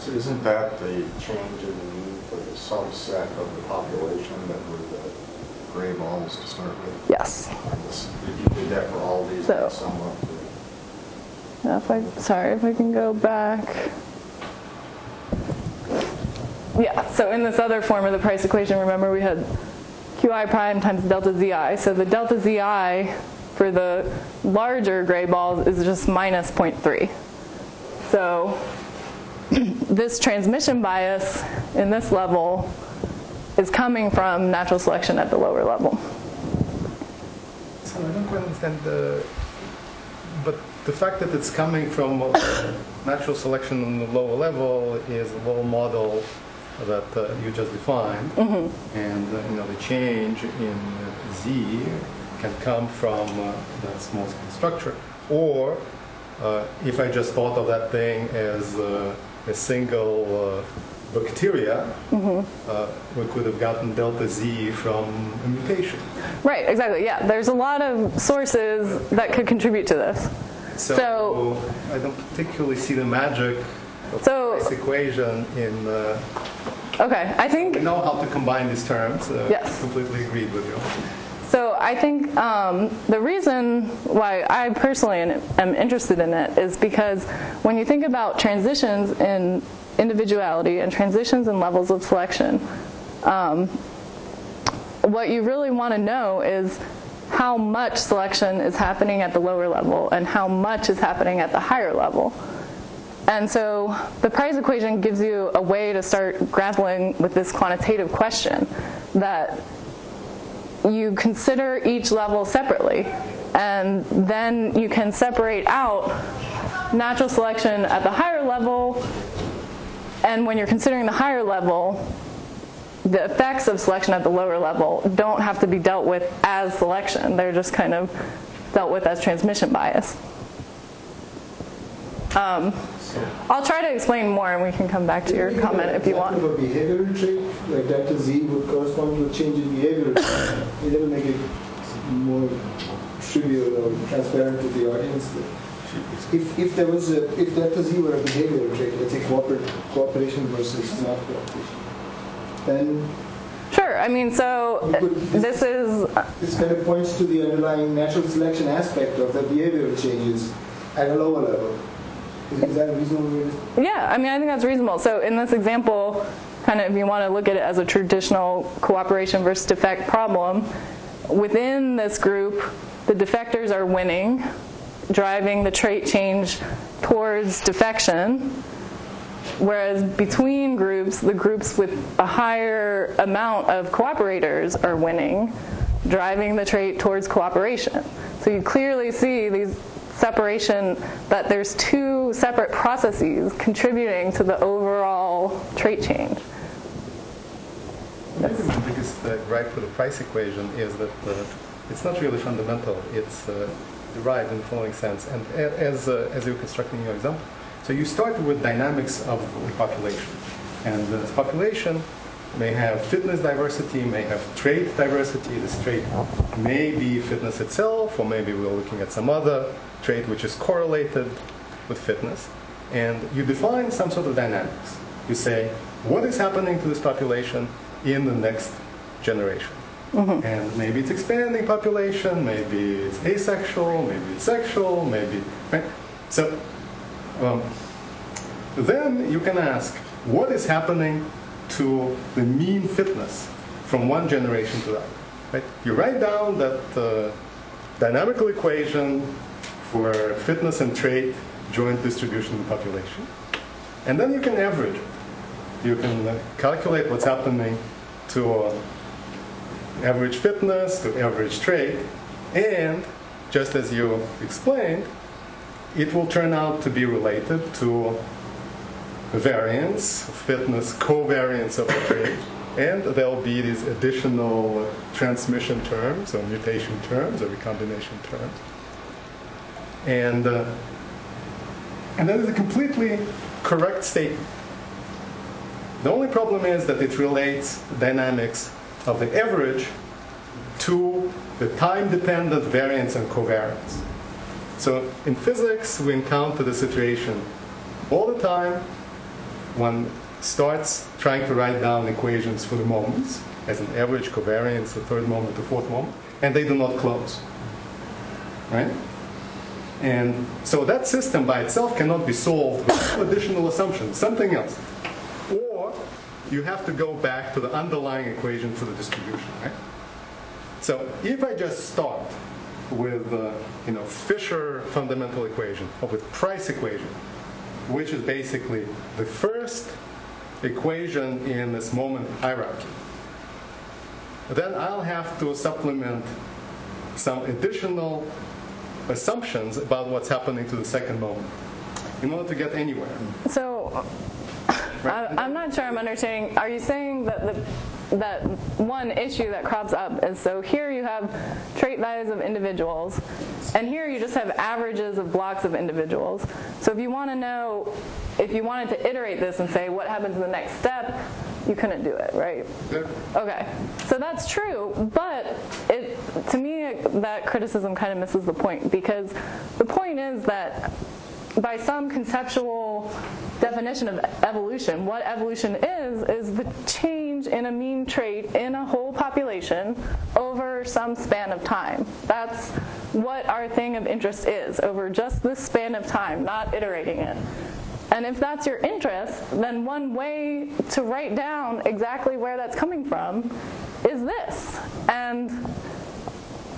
so isn't that the change in the mean for the subset of the population that were the gray balls to start with? Yes. You did that for all these. So, sum up to, if I, sorry, if I can go back. Yeah, so in this other form of the Price equation, remember we had Qi prime times delta Zi. So the delta Zi for the larger gray balls is just minus zero point three. So this transmission bias in this level is coming from natural selection at the lower level. So I don't quite understand the, but the fact that it's coming from natural selection on the lower level is a low model that uh, you just defined, mm-hmm. and uh, you know the change in uh, Z can come from uh, that small scale structure, or uh, if I just thought of that thing as uh, a single uh, bacteria, mm-hmm. uh, we could have gotten delta Z from a mutation. Right, exactly, yeah. There's a lot of sources that could contribute to this. So, so I don't particularly see the magic of so, this equation in... Uh, okay, I think... We know how to combine these terms. Uh, yes. I completely agreed with you. So I think um, the reason why I personally am interested in it is because when you think about transitions in individuality and transitions in levels of selection, um, what you really want to know is how much selection is happening at the lower level and how much is happening at the higher level. And so the Price equation gives you a way to start grappling with this quantitative question that you consider each level separately, and then you can separate out natural selection at the higher level, and when you're considering the higher level, the effects of selection at the lower level don't have to be dealt with as selection. They're just kind of dealt with as transmission bias. Um, I'll try to explain more, and we can come back to your yeah, comment if you want. If a behavioral trait, like delta Z would correspond to a change in behavior, it will make it more trivial or transparent to the audience. If if there was a, if delta Z were a behavioral trait, let's say cooperation versus not cooperation, then sure. I mean, so could, this, this is this kind of points to the underlying natural selection aspect of the behavioral changes at a lower level. Is that reasonable? Yeah, I mean, I think that's reasonable. So in this example, kind of if you want to look at it as a traditional cooperation versus defect problem, within this group, the defectors are winning, driving the trait change towards defection, whereas between groups, the groups with a higher amount of cooperators are winning, driving the trait towards cooperation. So you clearly see these separation, that there's two separate processes contributing to the overall trait change. Maybe the biggest uh, gripe for the Price equation is that uh, it's not really fundamental. It's uh, derived in the following sense. And as, uh, as you're constructing your example, so you start with dynamics of the population. And this population may have fitness diversity, may have trait diversity. This trait may be fitness itself, or maybe we're looking at some other trait which is correlated with fitness, and you define some sort of dynamics. You say, what is happening to this population in the next generation? Mm-hmm. And maybe it's expanding population, maybe it's asexual, maybe it's sexual, maybe... Right? So um, then you can ask, what is happening to the mean fitness from one generation to the other? Right? You write down that uh, dynamical equation for fitness and trait, joint distribution and population. And then you can average it. You can calculate what's happening to average fitness, to average trait, and just as you explained, it will turn out to be related to variance, fitness, covariance of the trait, and there'll be these additional transmission terms, or mutation terms, or recombination terms. And, uh, and that is a completely correct statement. The only problem is that it relates dynamics of the average to the time-dependent variance and covariance. So in physics, we encounter the situation all the time. One starts trying to write down equations for the moments, as an average, covariance, the third moment, the fourth moment, and they do not close, right? And so that system by itself cannot be solved with additional assumptions, something else. Or you have to go back to the underlying equation for the distribution, right? So if I just start with uh, you know, Fisher fundamental equation, or with Price equation, which is basically the first equation in this moment hierarchy, then I'll have to supplement some additional assumptions about what's happening to the second moment in order to get anywhere. So, right? I'm not sure I'm understanding. Are you saying that the that one issue that crops up is, so here you have trait values of individuals, and here you just have averages of blocks of individuals. So if you want to know, if you wanted to iterate this and say what happens in the next step, you couldn't do it, right? Yeah. Okay, so that's true, but it, to me, that criticism kind of misses the point, because the point is that by some conceptual definition of evolution, what evolution is, is the change in a mean trait in a whole population over some span of time. That's what our thing of interest is, over just this span of time, not iterating it. And if that's your interest, then one way to write down exactly where that's coming from is this. And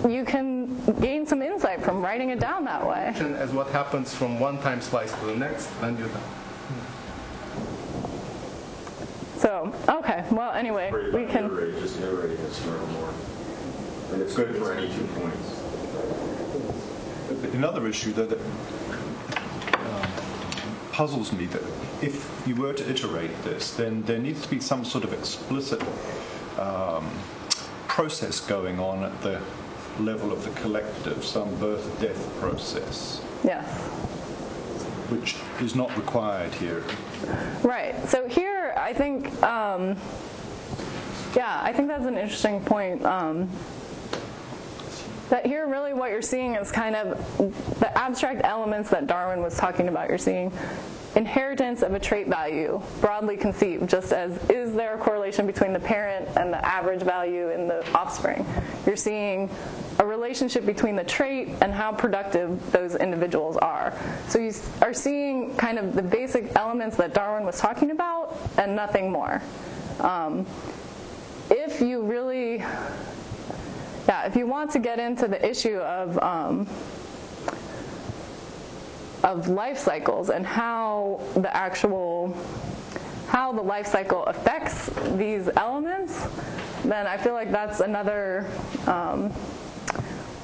you can gain some insight from writing it down that way. As what happens from one time slice to the next, then you're done. So, okay, well, anyway, we can... Iterate, just iterate this more and more. And it's good for any two points. Another issue that, that uh, puzzles me, that if you were to iterate this, then there needs to be some sort of explicit um, process going on at the level of the collective, some birth-death process. Yes. Which is not required here. Right. So here, I think, um, yeah, I think that's an interesting point. Um, that here, really, what you're seeing is kind of the abstract elements that Darwin was talking about. You're seeing inheritance of a trait value, broadly conceived, just as, is there a correlation between the parent and the average value in the offspring? You're seeing a relationship between the trait and how productive those individuals are. So you are seeing kind of the basic elements that Darwin was talking about and nothing more. Um, if you really, yeah, if you want to get into the issue of um, of life cycles and how the actual, how the life cycle affects these elements, then I feel like that's another um,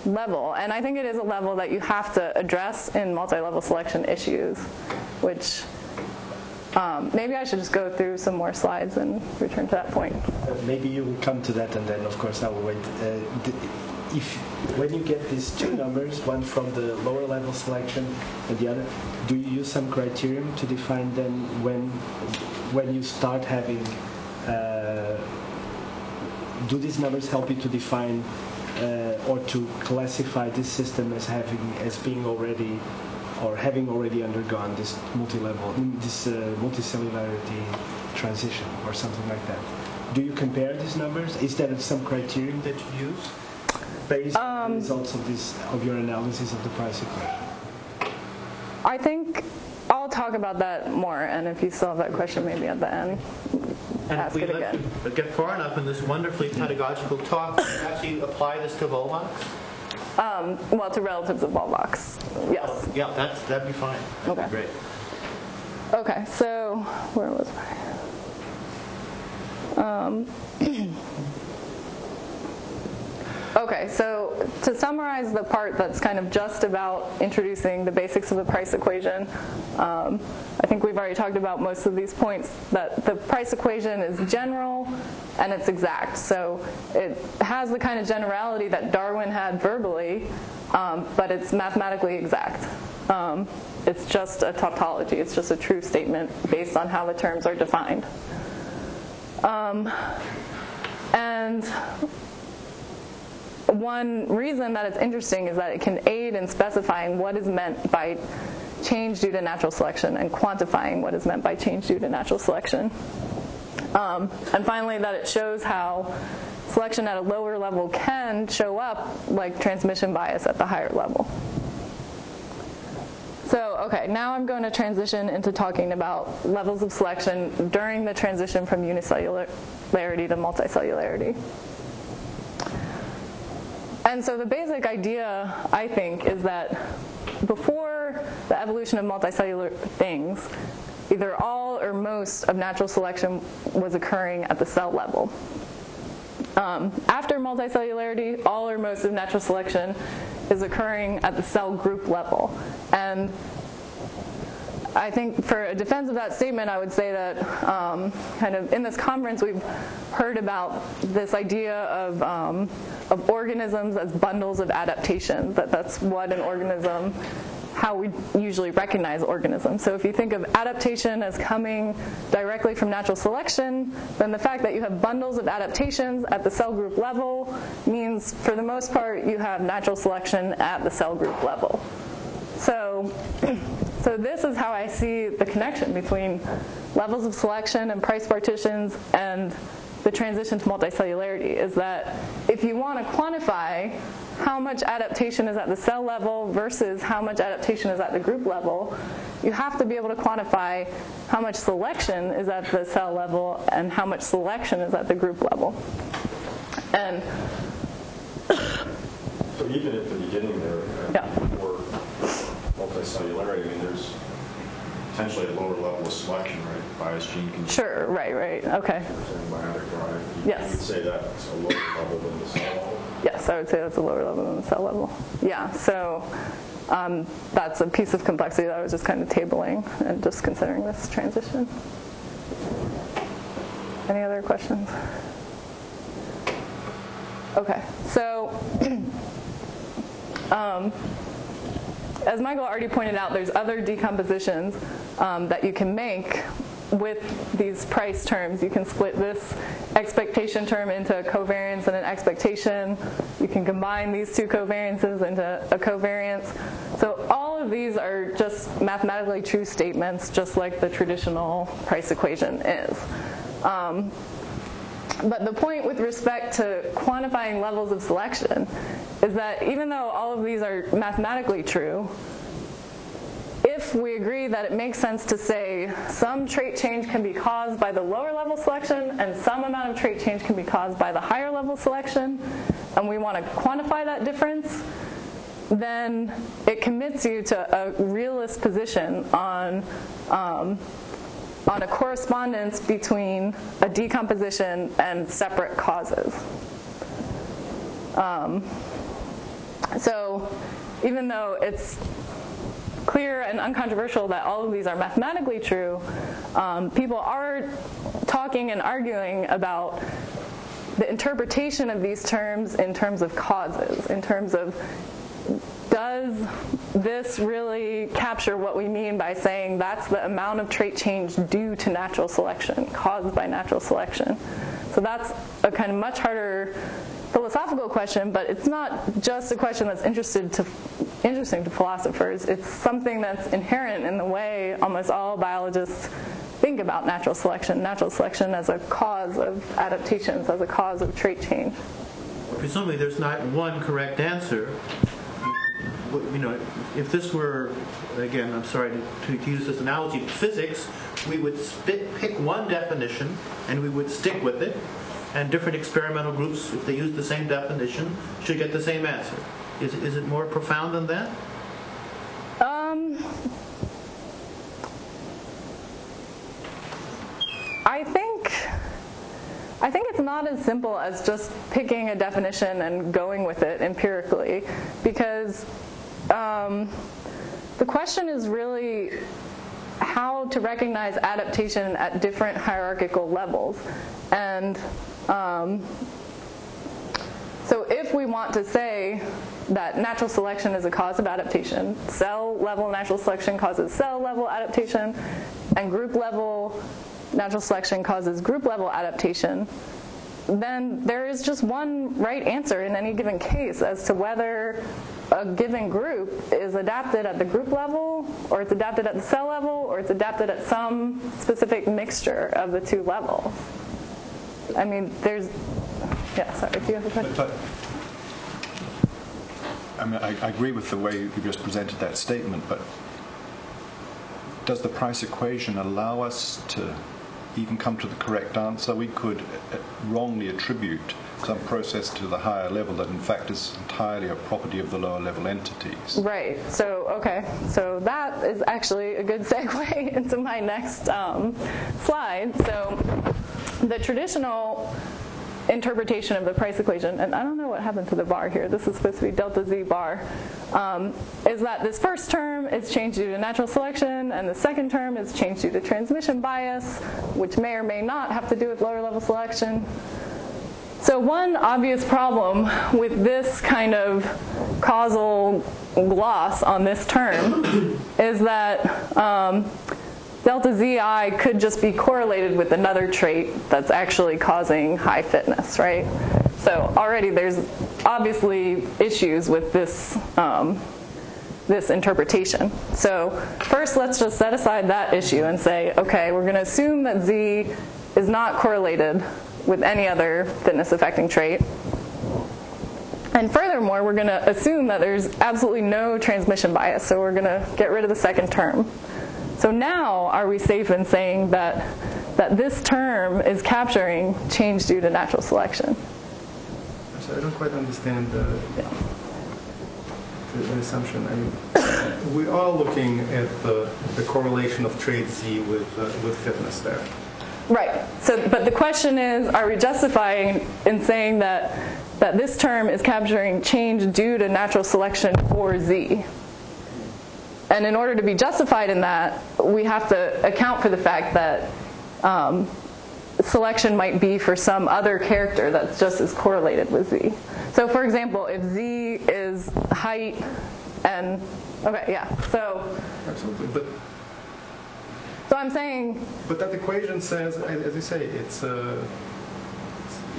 level. And I think it is a level that you have to address in multi-level selection issues, which um, maybe I should just go through some more slides and return to that point. Uh, maybe you will come to that, and then of course I will wait. Uh, If, when you get these two numbers, one from the lower level selection and the other, do you use some criterion to define then when, when you start having, uh, do these numbers help you to define uh, or to classify this system as having, as being already, or having already undergone this multi-level, this uh, multicellularity transition or something like that? Do you compare these numbers? Is there some criterion that you use? Based on the results of, this, of your analysis of the Price equation? I think I'll talk about that more, and if you still have that question, maybe at the end, and ask if we it again. But get far enough in this wonderfully pedagogical talk, actually apply this to Volvox? Um, well, to relatives of Volvox. Yes. Oh, yeah, that's, that'd be fine. That'd okay. be great. Okay, so where was I? Um, Okay, so to summarize the part that's kind of just about introducing the basics of the price equation, um, I think we've already talked about most of these points, that the price equation is general and it's exact. So it has the kind of generality that Darwin had verbally, um, but it's mathematically exact. Um, it's just a tautology. It's just a true statement based on how the terms are defined. Um, and... One reason that it's interesting is that it can aid in specifying what is meant by change due to natural selection and quantifying what is meant by change due to natural selection. Um, and finally, that it shows how selection at a lower level can show up like transmission bias at the higher level. So, okay, now I'm going to transition into talking about levels of selection during the transition from unicellularity to multicellularity. And so the basic idea, I think, is that before the evolution of multicellular things, either all or most of natural selection was occurring at the cell level. Um, after multicellularity, all or most of natural selection is occurring at the cell group level. And I think for a defense of that statement, I would say that um, kind of in this conference, we've heard about this idea of, um, of organisms as bundles of adaptation, that that's what an organism, how we usually recognize organisms. So if you think of adaptation as coming directly from natural selection, then the fact that you have bundles of adaptations at the cell group level means, for the most part, you have natural selection at the cell group level. So, so this is how I see the connection between levels of selection and price partitions and the transition to multicellularity, is that if you want to quantify how much adaptation is at the cell level versus how much adaptation is at the group level, you have to be able to quantify how much selection is at the cell level and how much selection is at the group level. And so even at the beginning there, right? Yeah. Multicellularity, I mean, there's potentially a lower level of selection, right? Bias gene control. Sure, right, right, okay. Biotic drive. You yes. would say that's a lower level than the cell level? Yes, I would say that's a lower level than the cell level. Yeah, so um, that's a piece of complexity that I was just kind of tabling and just considering this transition. Any other questions? Okay, so um, as Michael already pointed out, there's other decompositions um, that you can make with these price terms. You can split this expectation term into a covariance and an expectation. You can combine these two covariances into a covariance. So all of these are just mathematically true statements, just like the traditional price equation is. Um, But the point with respect to quantifying levels of selection is that even though all of these are mathematically true, if we agree that it makes sense to say some trait change can be caused by the lower level selection and some amount of trait change can be caused by the higher level selection, and we want to quantify that difference, then it commits you to a realist position on um, on a correspondence between a decomposition and separate causes. Um, so even though it's clear and uncontroversial that all of these are mathematically true, um, people are talking and arguing about the interpretation of these terms in terms of causes, in terms of does this really capture what we mean by saying that's the amount of trait change due to natural selection, caused by natural selection? So that's a kind of much harder philosophical question, but it's not just a question that's interested to, interesting to philosophers. It's something that's inherent in the way almost all biologists think about natural selection, natural selection as a cause of adaptations, as a cause of trait change. Presumably there's not one correct answer. You know, if this were, again, I'm sorry to, to use this analogy, physics, we would spit, pick one definition and we would stick with it, and different experimental groups, if they use the same definition, should get the same answer. Is, is it more profound than that? Um, I think, I think it's not as simple as just picking a definition and going with it empirically, because um, the question is really how to recognize adaptation at different hierarchical levels. And um, so if we want to say that natural selection is a cause of adaptation, cell level natural selection causes cell level adaptation, and group level natural selection causes group level adaptation, then there is just one right answer in any given case as to whether a given group is adapted at the group level, or it's adapted at the cell level, or it's adapted at some specific mixture of the two levels. I mean, there's, yeah, sorry, do you have a question? But, but, I mean, I, I agree with the way you just presented that statement, but does the Price equation allow us to even come to the correct answer? We could wrongly attribute some process to the higher level that in fact is entirely a property of the lower level entities. Right, so okay, so that is actually a good segue into my next um, slide. So the traditional interpretation of the Price equation, and I don't know what happened to the bar here, this is supposed to be delta Z bar, um, is that this first term is changed due to natural selection, and the second term is changed due to transmission bias, which may or may not have to do with lower level selection. So one obvious problem with this kind of causal gloss on this term is that um, delta Z I could just be correlated with another trait that's actually causing high fitness, right? So already there's obviously issues with this, um, this interpretation. So first let's just set aside that issue and say, okay, we're going to assume that Z is not correlated with any other fitness affecting trait. And furthermore, we're going to assume that there's absolutely no transmission bias, so we're going to get rid of the second term. So now are we safe in saying that, that this term is capturing change due to natural selection? So I don't quite understand the, yeah. the, the assumption. I mean, we are looking at the, the correlation of trait Z with, uh, with fitness there. Right. So, but the question is, are we justifying in saying that that this term is capturing change due to natural selection for Z? And in order to be justified in that, we have to account for the fact that um, selection might be for some other character that's just as correlated with Z. So, for example, if Z is height and okay, yeah. So. Absolutely. But So I'm saying. But that equation says, as you say, it's a,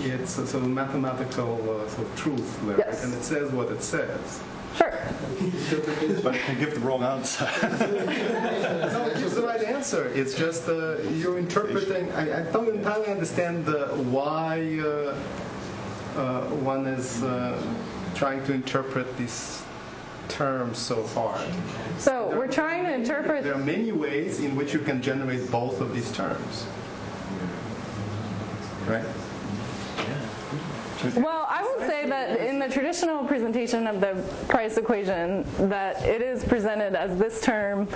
it's a sort of mathematical uh, sort of truth there, yes. Right? And it says what it says. Sure. But it can give the wrong answer. No, it gives the right answer. It's just uh, you're interpreting. I, I don't entirely understand the, why uh, uh, one is uh, trying to interpret these terms so far. So we're trying to interpret. There are many ways in which you can generate both of these terms, right? Well, I would say that in the traditional presentation of the Price equation, that it is presented as this term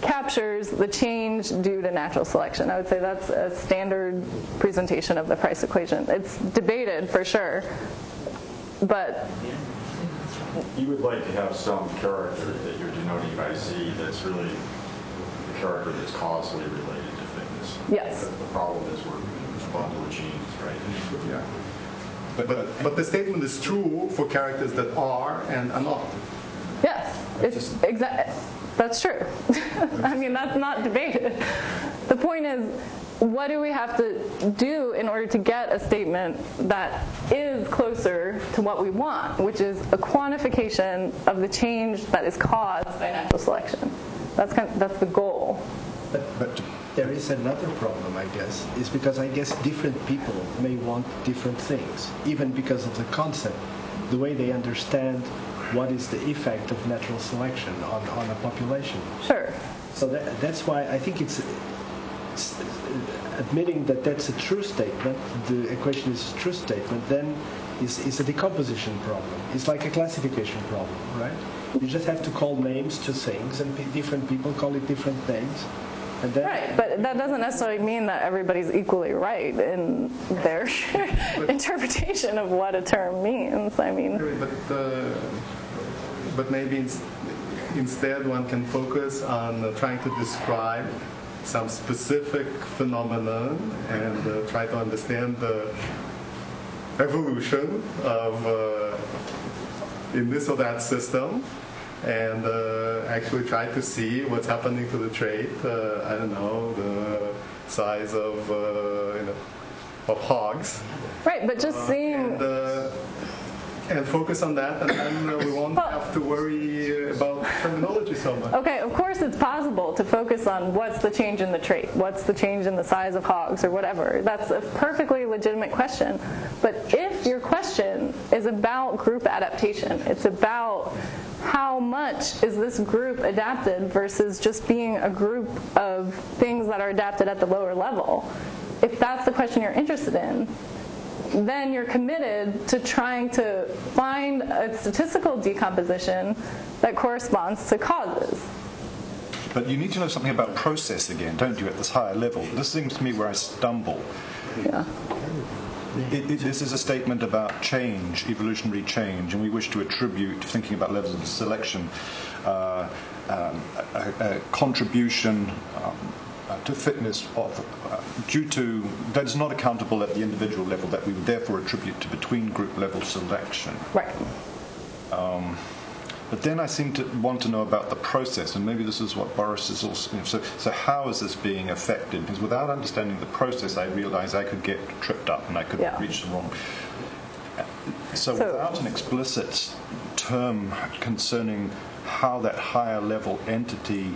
captures the change due to natural selection. I would say that's a standard presentation of the Price equation. It's debated for sure, but. You would like to have some character that you're denoting by Z that's really the character that's causally related to fitness. Yes. But the problem is we're bundle of genes, right? Yeah. But, but, but the statement is true for characters that are and are not. Yes. It's exactly. That's true. I mean, that's not debated. The point is, what do we have to do in order to get a statement that is closer to what we want, which is a quantification of the change that is caused by natural selection? That's kind of, that's the goal. But, but there is another problem, I guess, is because I guess different people may want different things, even because of the concept, the way they understand what is the effect of natural selection on, on a population. Sure. So that, that's why I think it's... admitting that that's a true statement, the equation is a true statement, then It's, it's a decomposition problem. It's like a classification problem, right? You just have to call names to things, and different people call it different names. And then right, but that doesn't necessarily mean that everybody's equally right in their interpretation of what a term means. I mean, but uh, but maybe it's, instead one can focus on uh, trying to describe some specific phenomenon and uh, try to understand the evolution of uh, in this or that system, and uh, actually try to see what's happening to the trait. Uh, I don't know, the size of uh, you know, of hogs. Right, but just uh, seeing and, uh, and focus on that, and then uh, we won't well, have to worry about terminology so much. Okay, of course it's possible to focus on what's the change in the trait, what's the change in the size of hogs or whatever. That's a perfectly legitimate question. But if your question is about group adaptation, it's about how much is this group adapted versus just being a group of things that are adapted at the lower level, if that's the question you're interested in, then you're committed to trying to find a statistical decomposition that corresponds to causes. But you need to know something about process again, don't you, at this higher level? This seems to me where I stumble. Yeah. It, it, this is a statement about change, evolutionary change, and we wish to attribute, thinking about levels of selection, uh, um, a, a contribution um, Uh, to fitness of, uh, due to, that is not accountable at the individual level, that we would therefore attribute to between group level selection. Right. Um, but then I seem to want to know about the process, and maybe this is what Boris is also, you know, so, so how is this being affected? Because without understanding the process, I realize I could get tripped up and I could yeah. reach the wrong. So, so without an explicit term concerning how that higher level entity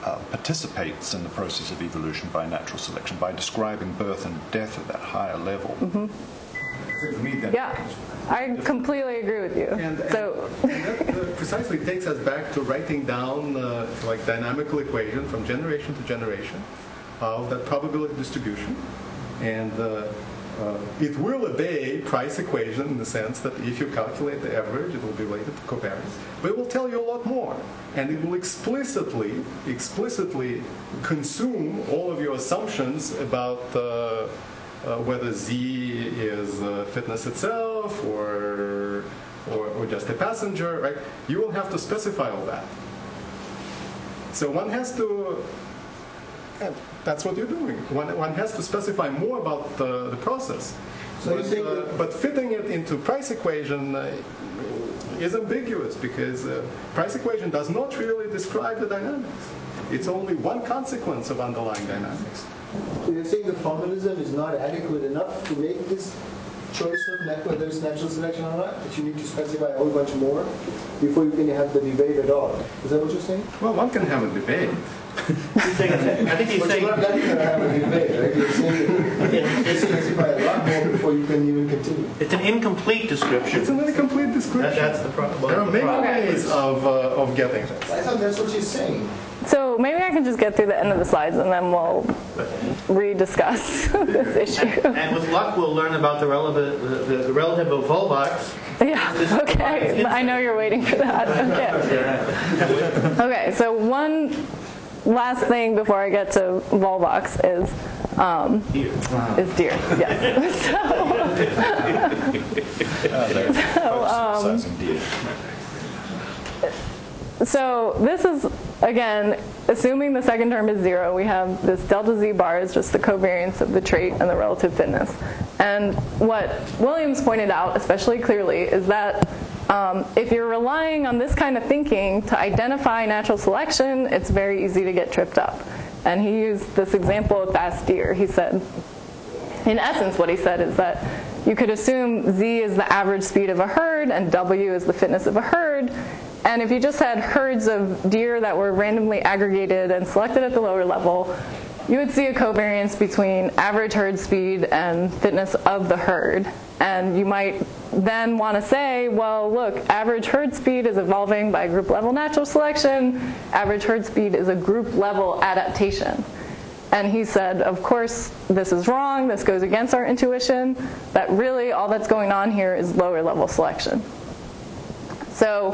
Uh, participates in the process of evolution by natural selection, by describing birth and death at that higher level. Mm-hmm. Yeah, I completely agree with you. And, and, so. and that uh, precisely takes us back to writing down uh, like dynamical equation from generation to generation of that probability distribution. And uh, uh, it will obey Price equation in the sense that if you calculate the average, it will be related to covariance, but it will tell you a lot more. And it will explicitly, explicitly consume all of your assumptions about uh, uh, whether Z is uh, fitness itself or, or, or just a passenger, right? You will have to specify all that. So one has to, and that's what you're doing. One, one has to specify more about the, the process. So but, you uh, but fitting it into Price equation uh, is ambiguous, because uh, Price equation does not really describe the dynamics. It's only one consequence of underlying dynamics. So you're saying the formalism is not adequate enough to make this choice of whether it's natural selection or not, that you need to specify a whole bunch more before you can have the debate at all. Is that what you're saying? Well, one can have a debate. saying, I think he's saying... But you're not have a debate, right? You're saying you specify a lot more before you can even continue. It's an incomplete description. It's an incomplete description. That, that's the problem. There are many okay. ways of, uh, of getting that. I thought that's what she's saying. So maybe I can just get through the end of the slides and then we'll re-discuss this issue. And, and with luck, we'll learn about the relative, the, the relative of Volvox. Yeah, okay. I know you're waiting for that. Okay. Okay, so one last thing before I get to Volvox is um, deer. Wow. Is deer. Yes. So, so, um, So this is, again, assuming the second term is zero, we have this delta Z bar is just the covariance of the trait and the relative fitness. And what Williams pointed out, especially clearly, is that um, if you're relying on this kind of thinking to identify natural selection, it's very easy to get tripped up. And he used this example of fast deer. He said, in essence, what he said is that you could assume Z is the average speed of a herd and W is the fitness of a herd. And if you just had herds of deer that were randomly aggregated and selected at the lower level, you would see a covariance between average herd speed and fitness of the herd. And you might then want to say, well, look, average herd speed is evolving by group level natural selection. Average herd speed is a group level adaptation. And he said, of course, this is wrong. This goes against our intuition. That really all that's going on here is lower level selection. So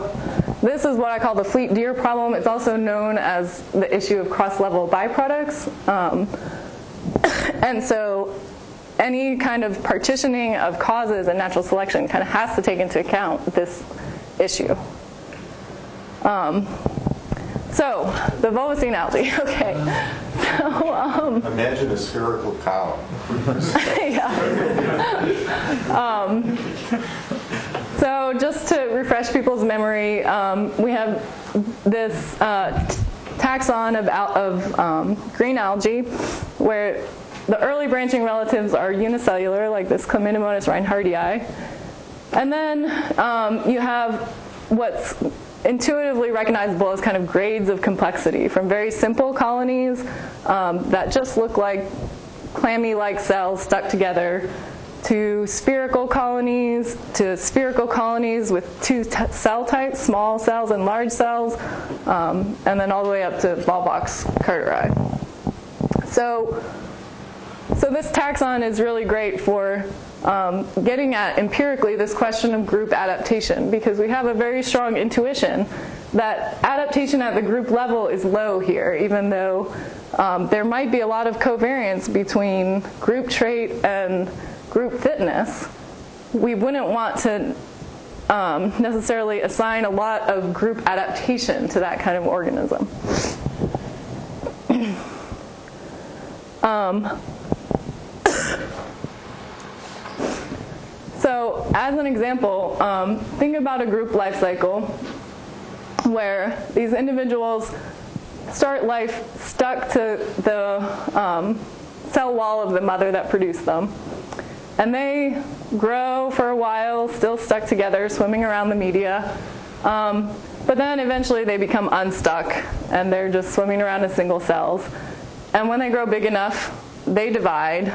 this is what I call the fleet deer problem. It's also known as the issue of cross-level byproducts. Um, and so any kind of partitioning of causes in natural selection kind of has to take into account this issue. Um, so the volvocine algae, okay. So, um, imagine a spherical cow. Yeah. um, So just to refresh people's memory, um, we have this uh, taxon of, al of um, green algae where the early branching relatives are unicellular, like this Chlamydomonas reinhardtii. And then um, you have what's intuitively recognizable as kind of grades of complexity, from very simple colonies um, that just look like clammy-like cells stuck together, to spherical colonies, to spherical colonies with two t cell types, small cells and large cells, um, and then all the way up to Volvox carteri. So, so this taxon is really great for um, getting at empirically this question of group adaptation, because we have a very strong intuition that adaptation at the group level is low here, even though um, there might be a lot of covariance between group trait and group fitness. We wouldn't want to um, necessarily assign a lot of group adaptation to that kind of organism. um, so as an example, um, think about a group life cycle where these individuals start life stuck to the um, cell wall of the mother that produced them. And they grow for a while, still stuck together, swimming around the media. Um, but then eventually they become unstuck, and they're just swimming around as single cells. And when they grow big enough, they divide,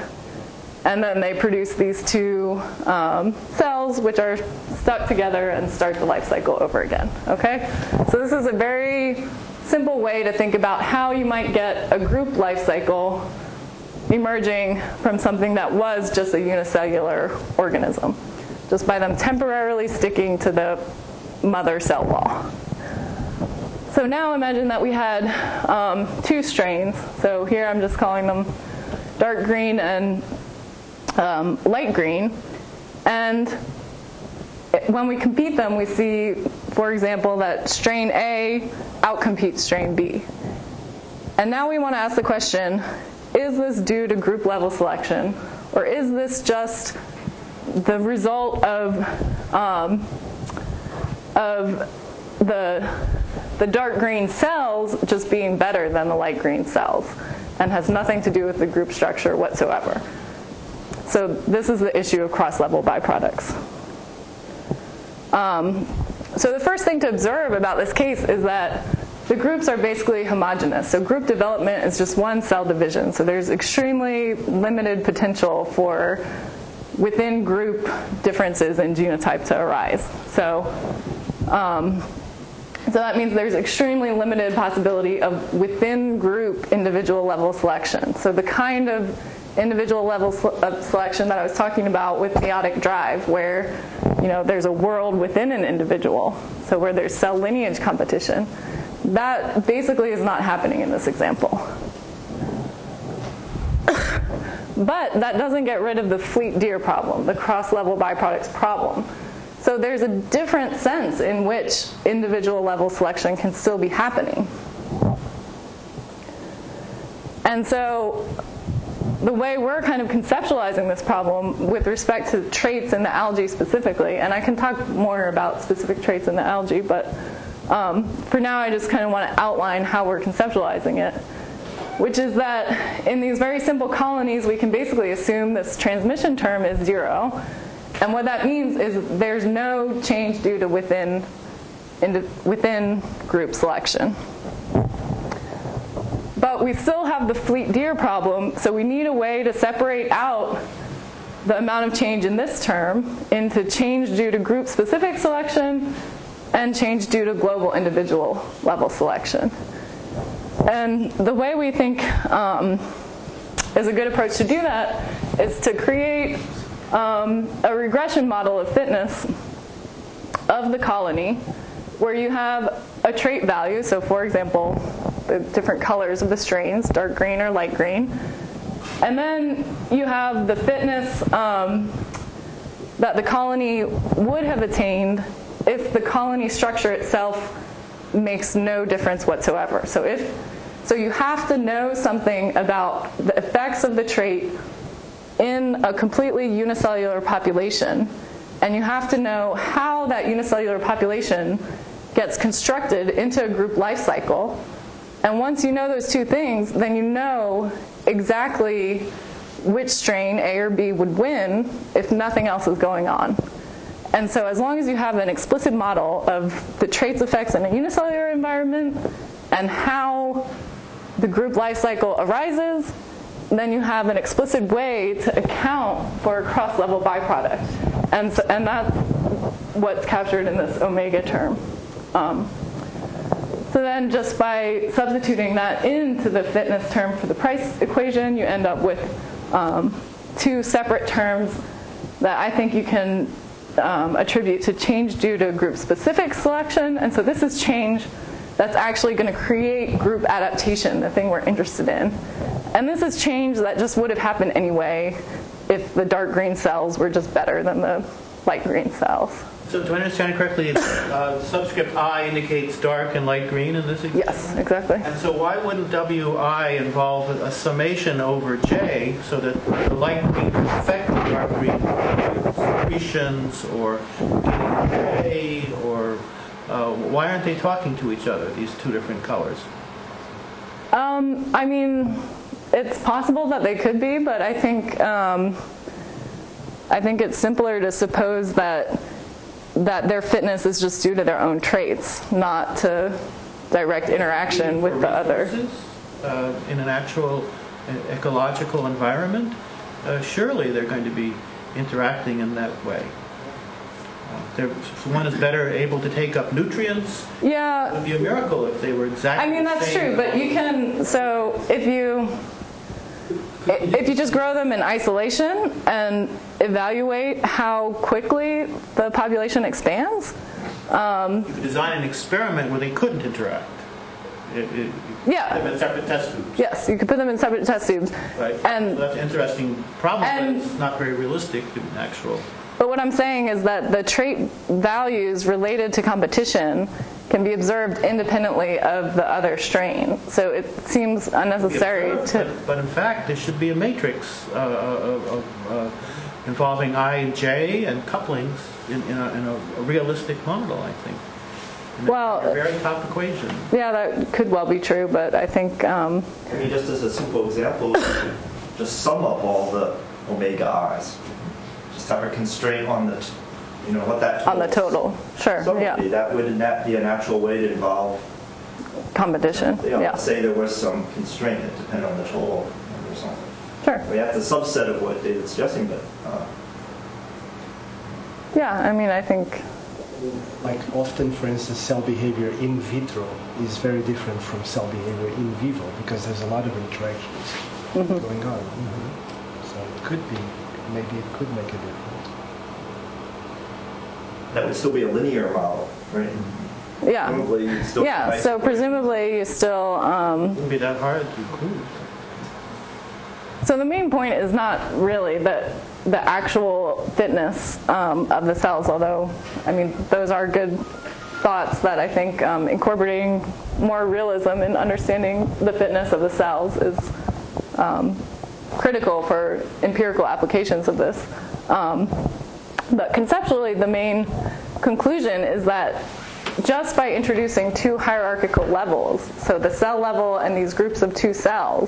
and then they produce these two um, cells, which are stuck together and start the life cycle over again. Okay? So this is a very simple way to think about how you might get a group life cycle emerging from something that was just a unicellular organism, just by them temporarily sticking to the mother cell wall. So now imagine that we had um, two strains. So here I'm just calling them dark green and um, light green. And when we compete them, we see, for example, that strain A outcompetes strain B. And now we want to ask the question, is this due to group level selection, or is this just the result of um, of the the dark green cells just being better than the light green cells, and has nothing to do with the group structure whatsoever? So this is the issue of cross-level byproducts. Um, so the first thing to observe about this case is that the groups are basically homogeneous. So group development is just one cell division. So there's extremely limited potential for within group differences in genotype to arise. So, um, so that means there's extremely limited possibility of within group individual level selection. So the kind of individual level of selection that I was talking about with meiotic drive, where you know there's a world within an individual, so where there's cell lineage competition, that basically is not happening in this example. But that doesn't get rid of the fleet deer problem, the cross-level byproducts problem. So there's a different sense in which individual level selection can still be happening. And so the way we're kind of conceptualizing this problem with respect to traits in the algae specifically, and I can talk more about specific traits in the algae, but Um, for now, I just kind of want to outline how we're conceptualizing it, which is that in these very simple colonies, we can basically assume this transmission term is zero. And what that means is there's no change due to within, within group selection. But we still have the fleet deer problem, so we need a way to separate out the amount of change in this term into change due to group-specific selection and change due to global individual level selection. And the way we think um, is a good approach to do that is to create um, a regression model of fitness of the colony where you have a trait value. So for example, the different colors of the strains, dark green or light green. And then you have the fitness um, that the colony would have attained if the colony structure itself makes no difference whatsoever. So if so you have to know something about the effects of the trait in a completely unicellular population, and you have to know how that unicellular population gets constructed into a group life cycle. And once you know those two things, then you know exactly which strain A or B would win if nothing else is going on. And so as long as you have an explicit model of the trait's effects in a unicellular environment and how the group life cycle arises, then you have an explicit way to account for a cross-level byproduct. And, so, and that's what's captured in this omega term. Um, so then just by substituting that into the fitness term for the Price equation, you end up with um, two separate terms that I think you can um, attribute to change due to group-specific selection. And so this is change that's actually going to create group adaptation, the thing we're interested in. And this is change that just would have happened anyway if the dark green cells were just better than the light green cells. So do I understand correctly, it's, uh, subscript I indicates dark and light green in this example? Yes, exactly. And so why wouldn't W I involve a summation over J so that the light green can affect the dark green, secretions or J, or uh, why aren't they talking to each other, these two different colors? Um, I mean, it's possible that they could be, but I think, um, I think it's simpler to suppose that that their fitness is just due to their own traits, not to direct interaction with the other. Uh, in an actual ecological environment, uh, surely they're going to be interacting in that way. Uh, one is better able to take up nutrients. Yeah, it would be a miracle if they were exactly. I mean, that's the same true, but you can. So if you. If you just grow them in isolation and evaluate how quickly the population expands. Um, you could design an experiment where they couldn't interact. It, it, yeah. Put them in separate test tubes. Yes, you could put them in separate test tubes. Right. And, so that's an interesting problem, and, but it's not very realistic in actual. But what I'm saying is that the trait values related to competition can be observed independently of the other strain. So it seems unnecessary observed, to... But, but in fact, there should be a matrix uh, of, uh, involving I and J and couplings in, in, a, in a realistic model, I think. In well, a very top equation. Yeah, that could well be true, but I think... Um, I mean, just as a simple example, just sum up all the omega I's. Just have a constraint on the... T You know what that on the total, sure. So yeah. That wouldn't that be a natural way to involve competition? You know, yeah. Say there was some constraint that depended on the total or something. Sure. We have the subset of what David's suggesting, but uh, yeah, I mean, I think like often, for instance, cell behavior in vitro is very different from cell behavior in vivo because there's a lot of interactions mm-hmm. going on. Mm-hmm. So it could be, maybe it could make a difference. That would still be a linear model, right? Yeah. Presumably you'd still yeah, so presumably you still... Um, it wouldn't be that hard to prove. So the main point is not really the, the actual fitness um, of the cells, although, I mean, those are good thoughts that I think um, incorporating more realism in understanding the fitness of the cells is um, critical for empirical applications of this. Um, But conceptually, the main conclusion is that just by introducing two hierarchical levels, so the cell level and these groups of two cells,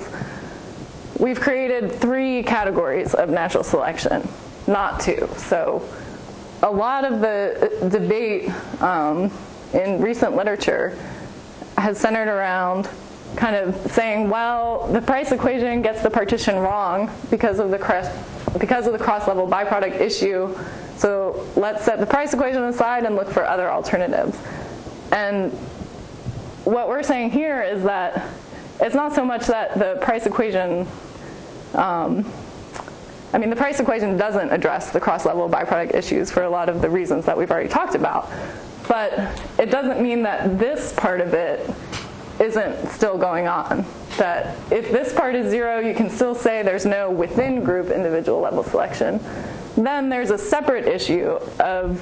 we've created three categories of natural selection, not two. So a lot of the debate um, in recent literature has centered around kind of saying, well, the Price equation gets the partition wrong because of the cross, because of the cross-level byproduct issue. So let's set the Price equation aside and look for other alternatives. And what we're saying here is that it's not so much that the Price equation Um, I mean, the price equation doesn't address the cross-level byproduct issues for a lot of the reasons that we've already talked about. But it doesn't mean that this part of it isn't still going on. That if this part is zero, you can still say there's no within-group individual level selection. Then there's a separate issue of,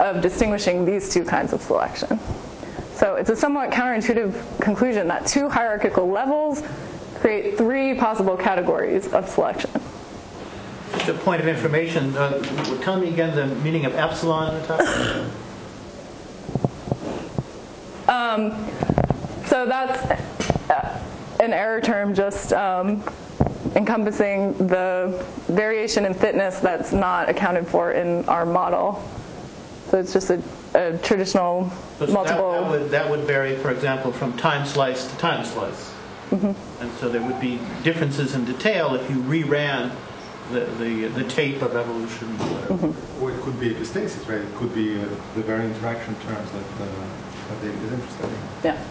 of distinguishing these two kinds of selection. So it's a somewhat counterintuitive conclusion that two hierarchical levels create three possible categories of selection. Just a point of information. Uh, tell me again the meaning of epsilon at the top. Um, so that's an error term just um, encompassing the variation in thickness that's not accounted for in our model. So it's just a, a traditional so multiple. That, that, would, that would vary, for example, from time slice to time slice. Mm-hmm. And so there would be differences in detail if you reran the, the, the tape of evolution. Mm-hmm. Or it could be epistasis, right? It could be uh, the very interaction terms that, uh, that David is interested in. Yeah.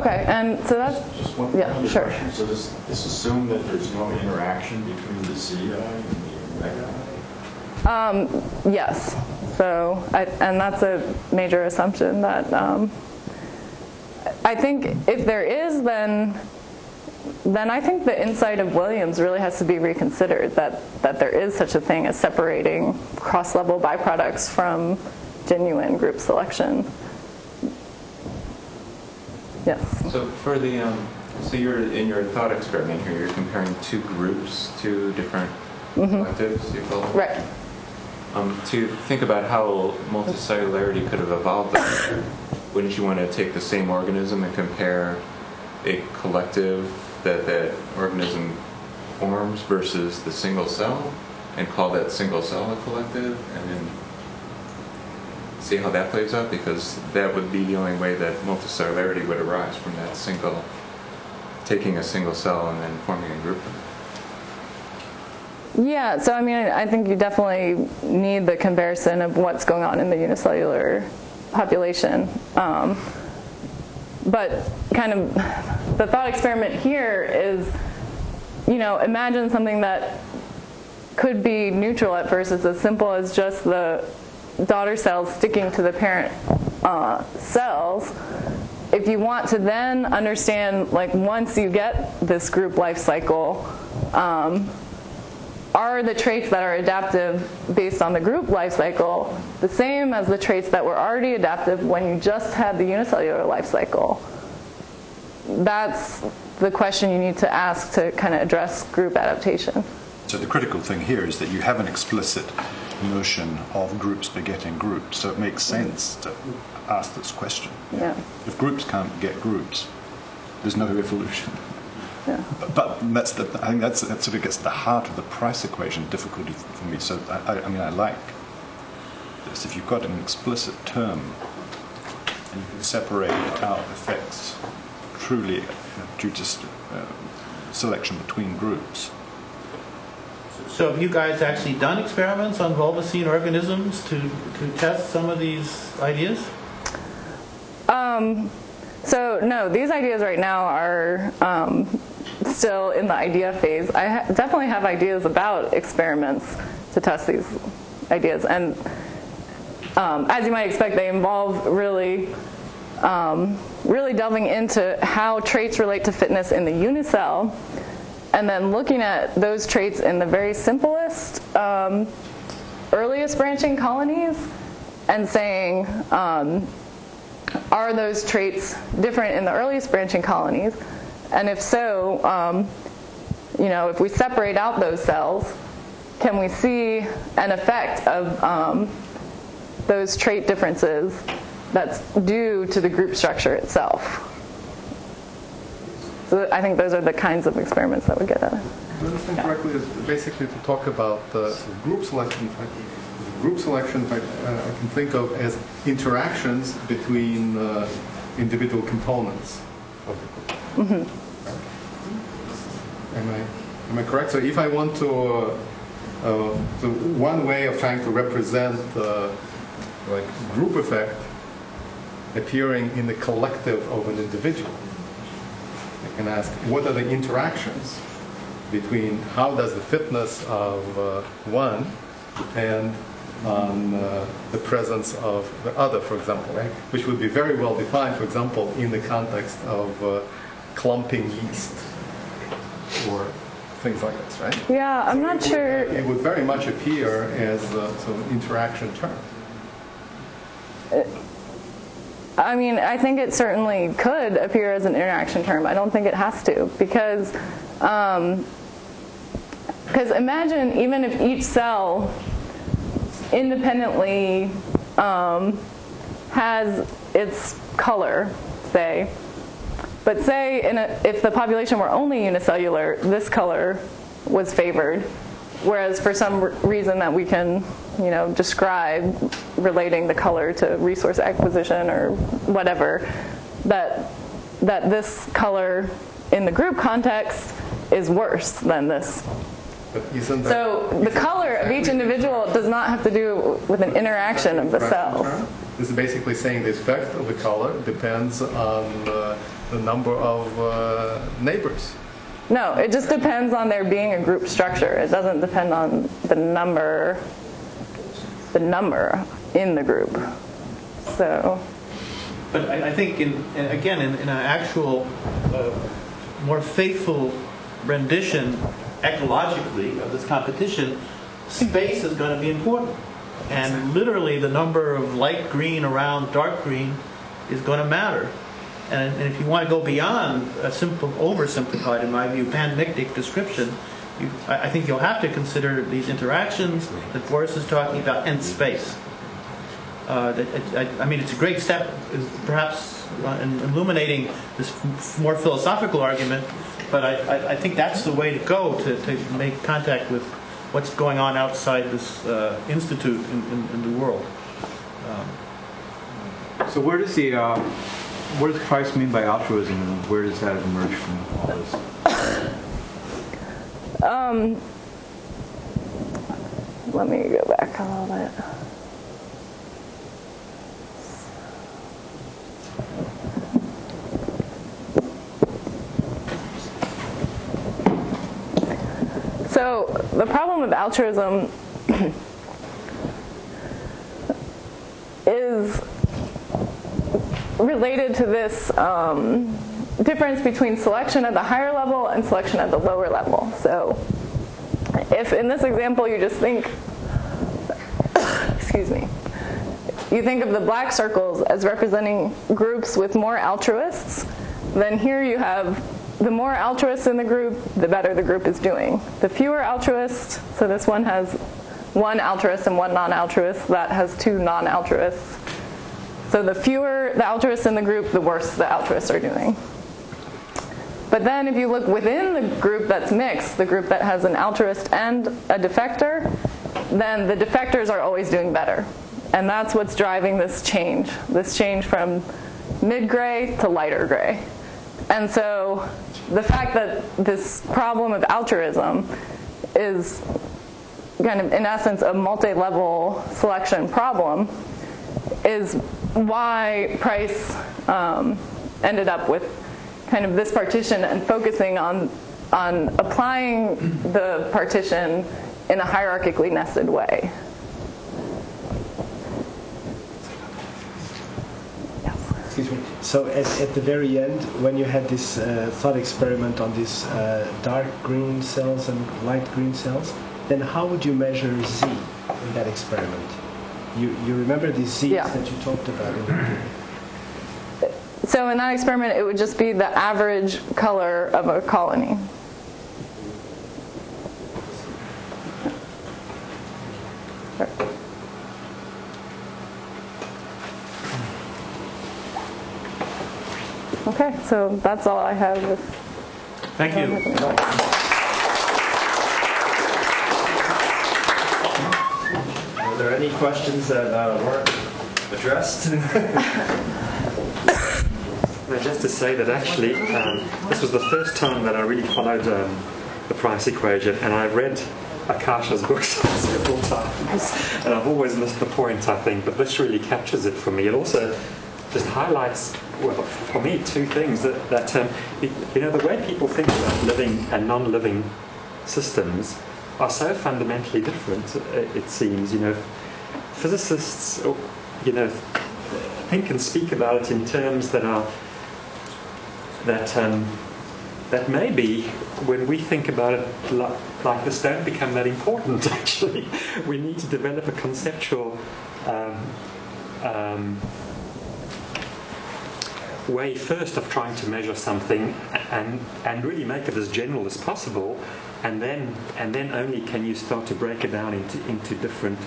Okay, and so that's just one yeah, other sure. question. So does this assume that there's no interaction between the Z I and the omega I? Um, yes. So, I, and that's a major assumption that um, I think if there is, then then I think the insight of Williams really has to be reconsidered. That that there is such a thing as separating cross-level byproducts from genuine group selection. Yes. So for the um, so you're in your thought experiment here, you're comparing two groups, two different collectives, mm-hmm. you call them? Right. Um, to think about how multicellularity could have evolved, wouldn't you want to take the same organism and compare a collective that that organism forms versus the single cell, and call that single cell a collective, and then see how that plays out, because that would be the only way that multicellularity would arise from that single, taking a single cell and then forming a group. Yeah, so I mean, I think you definitely need the comparison of what's going on in the unicellular population. Um, but kind of the thought experiment here is, you know, imagine something that could be neutral at first. It's as simple as just the daughter cells sticking to the parent uh, cells. If you want to then understand, like, once you get this group life cycle, um, are the traits that are adaptive based on the group life cycle the same as the traits that were already adaptive when you just had the unicellular life cycle? That's the question you need to ask to kind of address group adaptation. So the critical thing here is that you have an explicit notion of groups begetting groups, so it makes sense to ask this question. Yeah. If groups can't get groups, there's no evolution. Yeah. But, but that's the, I think that's, that sort of gets to the heart of the price equation difficulty for me. So I, I mean, I like this. If you've got an explicit term, and you can separate out effects truly due to uh, selection between groups. So have you guys actually done experiments on volvocine organisms to, to test some of these ideas? Um, so no, these ideas right now are um, still in the idea phase. I ha definitely have ideas about experiments to test these ideas. And um, as you might expect, they involve really, um, really delving into how traits relate to fitness in the unicell, and then looking at those traits in the very simplest, um, earliest branching colonies and saying, um, are those traits different in the earliest branching colonies? And if so, um, you know, if we separate out those cells, can we see an effect of um, those trait differences that's due to the group structure itself? So I think those are the kinds of experiments that we get at it. Do I understand correctly is basically to talk about uh, group selection. Group selection I, uh, I can think of as interactions between uh, individual components of the group. Mm-hmm. Am I, am I correct? So if I want to, uh, uh, to one way of trying to represent uh, like group effect appearing in the collective of an individual, I can ask, what are the interactions between how does the fitness of uh, one and on uh, the presence of the other, for example, right? Which would be very well defined, for example, in the context of uh, clumping yeast or things like this, right? Yeah, I'm so not it sure. Would, it would very much appear as uh, sort of an interaction term. It, I mean, I think it certainly could appear as an interaction term. I don't think it has to, because um, because imagine even if each cell independently um, has its color, say. But say in a, if the population were only unicellular, this color was favored, whereas for some re reason that we can, you know, describe relating the color to resource acquisition or whatever, that that this color in the group context is worse than this. But isn't that, so the isn't color exactly of each individual does not have to do with an interaction of the cells. This is basically saying the effect of the color depends on uh, the number of uh, neighbors. No, it just depends on there being a group structure. It doesn't depend on the number, the number in the group. So. But I, I think, in, in, again, in, in an actual, uh, more faithful rendition, ecologically, of this competition, space is going to be important. And literally the number of light green around dark green is going to matter. And, and if you want to go beyond a simple, oversimplified, in my view, panmictic description, you, I, I think you'll have to consider these interactions that Boris is talking about and space. Uh, that, I, I mean, it's a great step, perhaps, in illuminating this more philosophical argument. But I, I think that's the way to go to, to make contact with what's going on outside this uh, institute in, in, in the world. Um, so where does the uh, what does Price mean by altruism, and where does that emerge from all this? Um, let me go back a little bit. So the problem with altruism is related to this um, difference between selection at the higher level and selection at the lower level. So if in this example you just think, excuse me, you think of the black circles as representing groups with more altruists, then here you have the more altruists in the group, the better the group is doing. The fewer altruists, so this one has one altruist and one non-altruist, that has two non-altruists. So the fewer the altruists in the group, the worse the altruists are doing. But then if you look within the group that's mixed, the group that has an altruist and a defector, then the defectors are always doing better. And that's what's driving this change, this change from mid-gray to lighter gray. And so the fact that this problem of altruism is kind of, in essence, a multi-level selection problem is why Price um, ended up with kind of this partition and focusing on, on applying the partition in a hierarchically nested way. Excuse me. So at, at the very end, when you had this uh, thought experiment on these uh, dark green cells and light green cells, then how would you measure Z in that experiment? You, you remember the Z's yeah. that you talked about earlier. So in that experiment, it would just be the average color of a colony. Okay, so that's all I have. With Thank you. Are there any questions that uh, weren't addressed? No, just to say that actually, um, this was the first time that I really followed um, the Price equation, and I read Akasha's books several times, and I've always missed the point, I think, but this really captures it for me. It also just highlights, well, for me, two things that, that um, you know, the way people think about living and non-living systems are so fundamentally different, it seems. You know, physicists, you know, think and speak about it in terms that are that um, that maybe when we think about it like, like this, don't become that important. Actually, we need to develop a conceptual um, um, way first of trying to measure something, and and really make it as general as possible. And then, and then only can you start to break it down into into different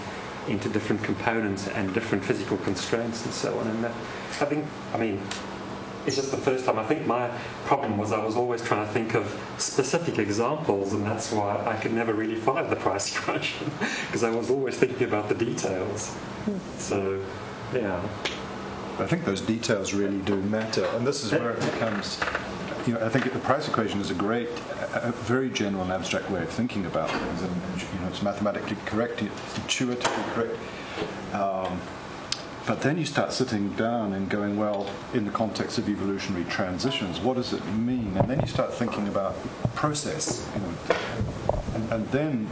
into different components and different physical constraints and so on. And that, I think, I mean, it's just the first time. I think my problem was I was always trying to think of specific examples, and that's why I could never really find the Price Equation, because I was always thinking about the details. So, yeah. I think those details really do matter, and this is where it becomes. You know, I think the Price Equation is a great, a very general and abstract way of thinking about things, and you know, it's mathematically correct, it's intuitively correct. Um, but then you start sitting down and going, well, in the context of evolutionary transitions, what does it mean? And then you start thinking about process, you know, and, and then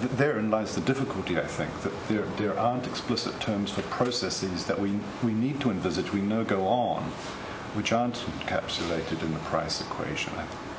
th therein lies the difficulty, I think, that there there aren't explicit terms for processes that we we need to envisage, we know go on, which aren't encapsulated in the Price Equation. I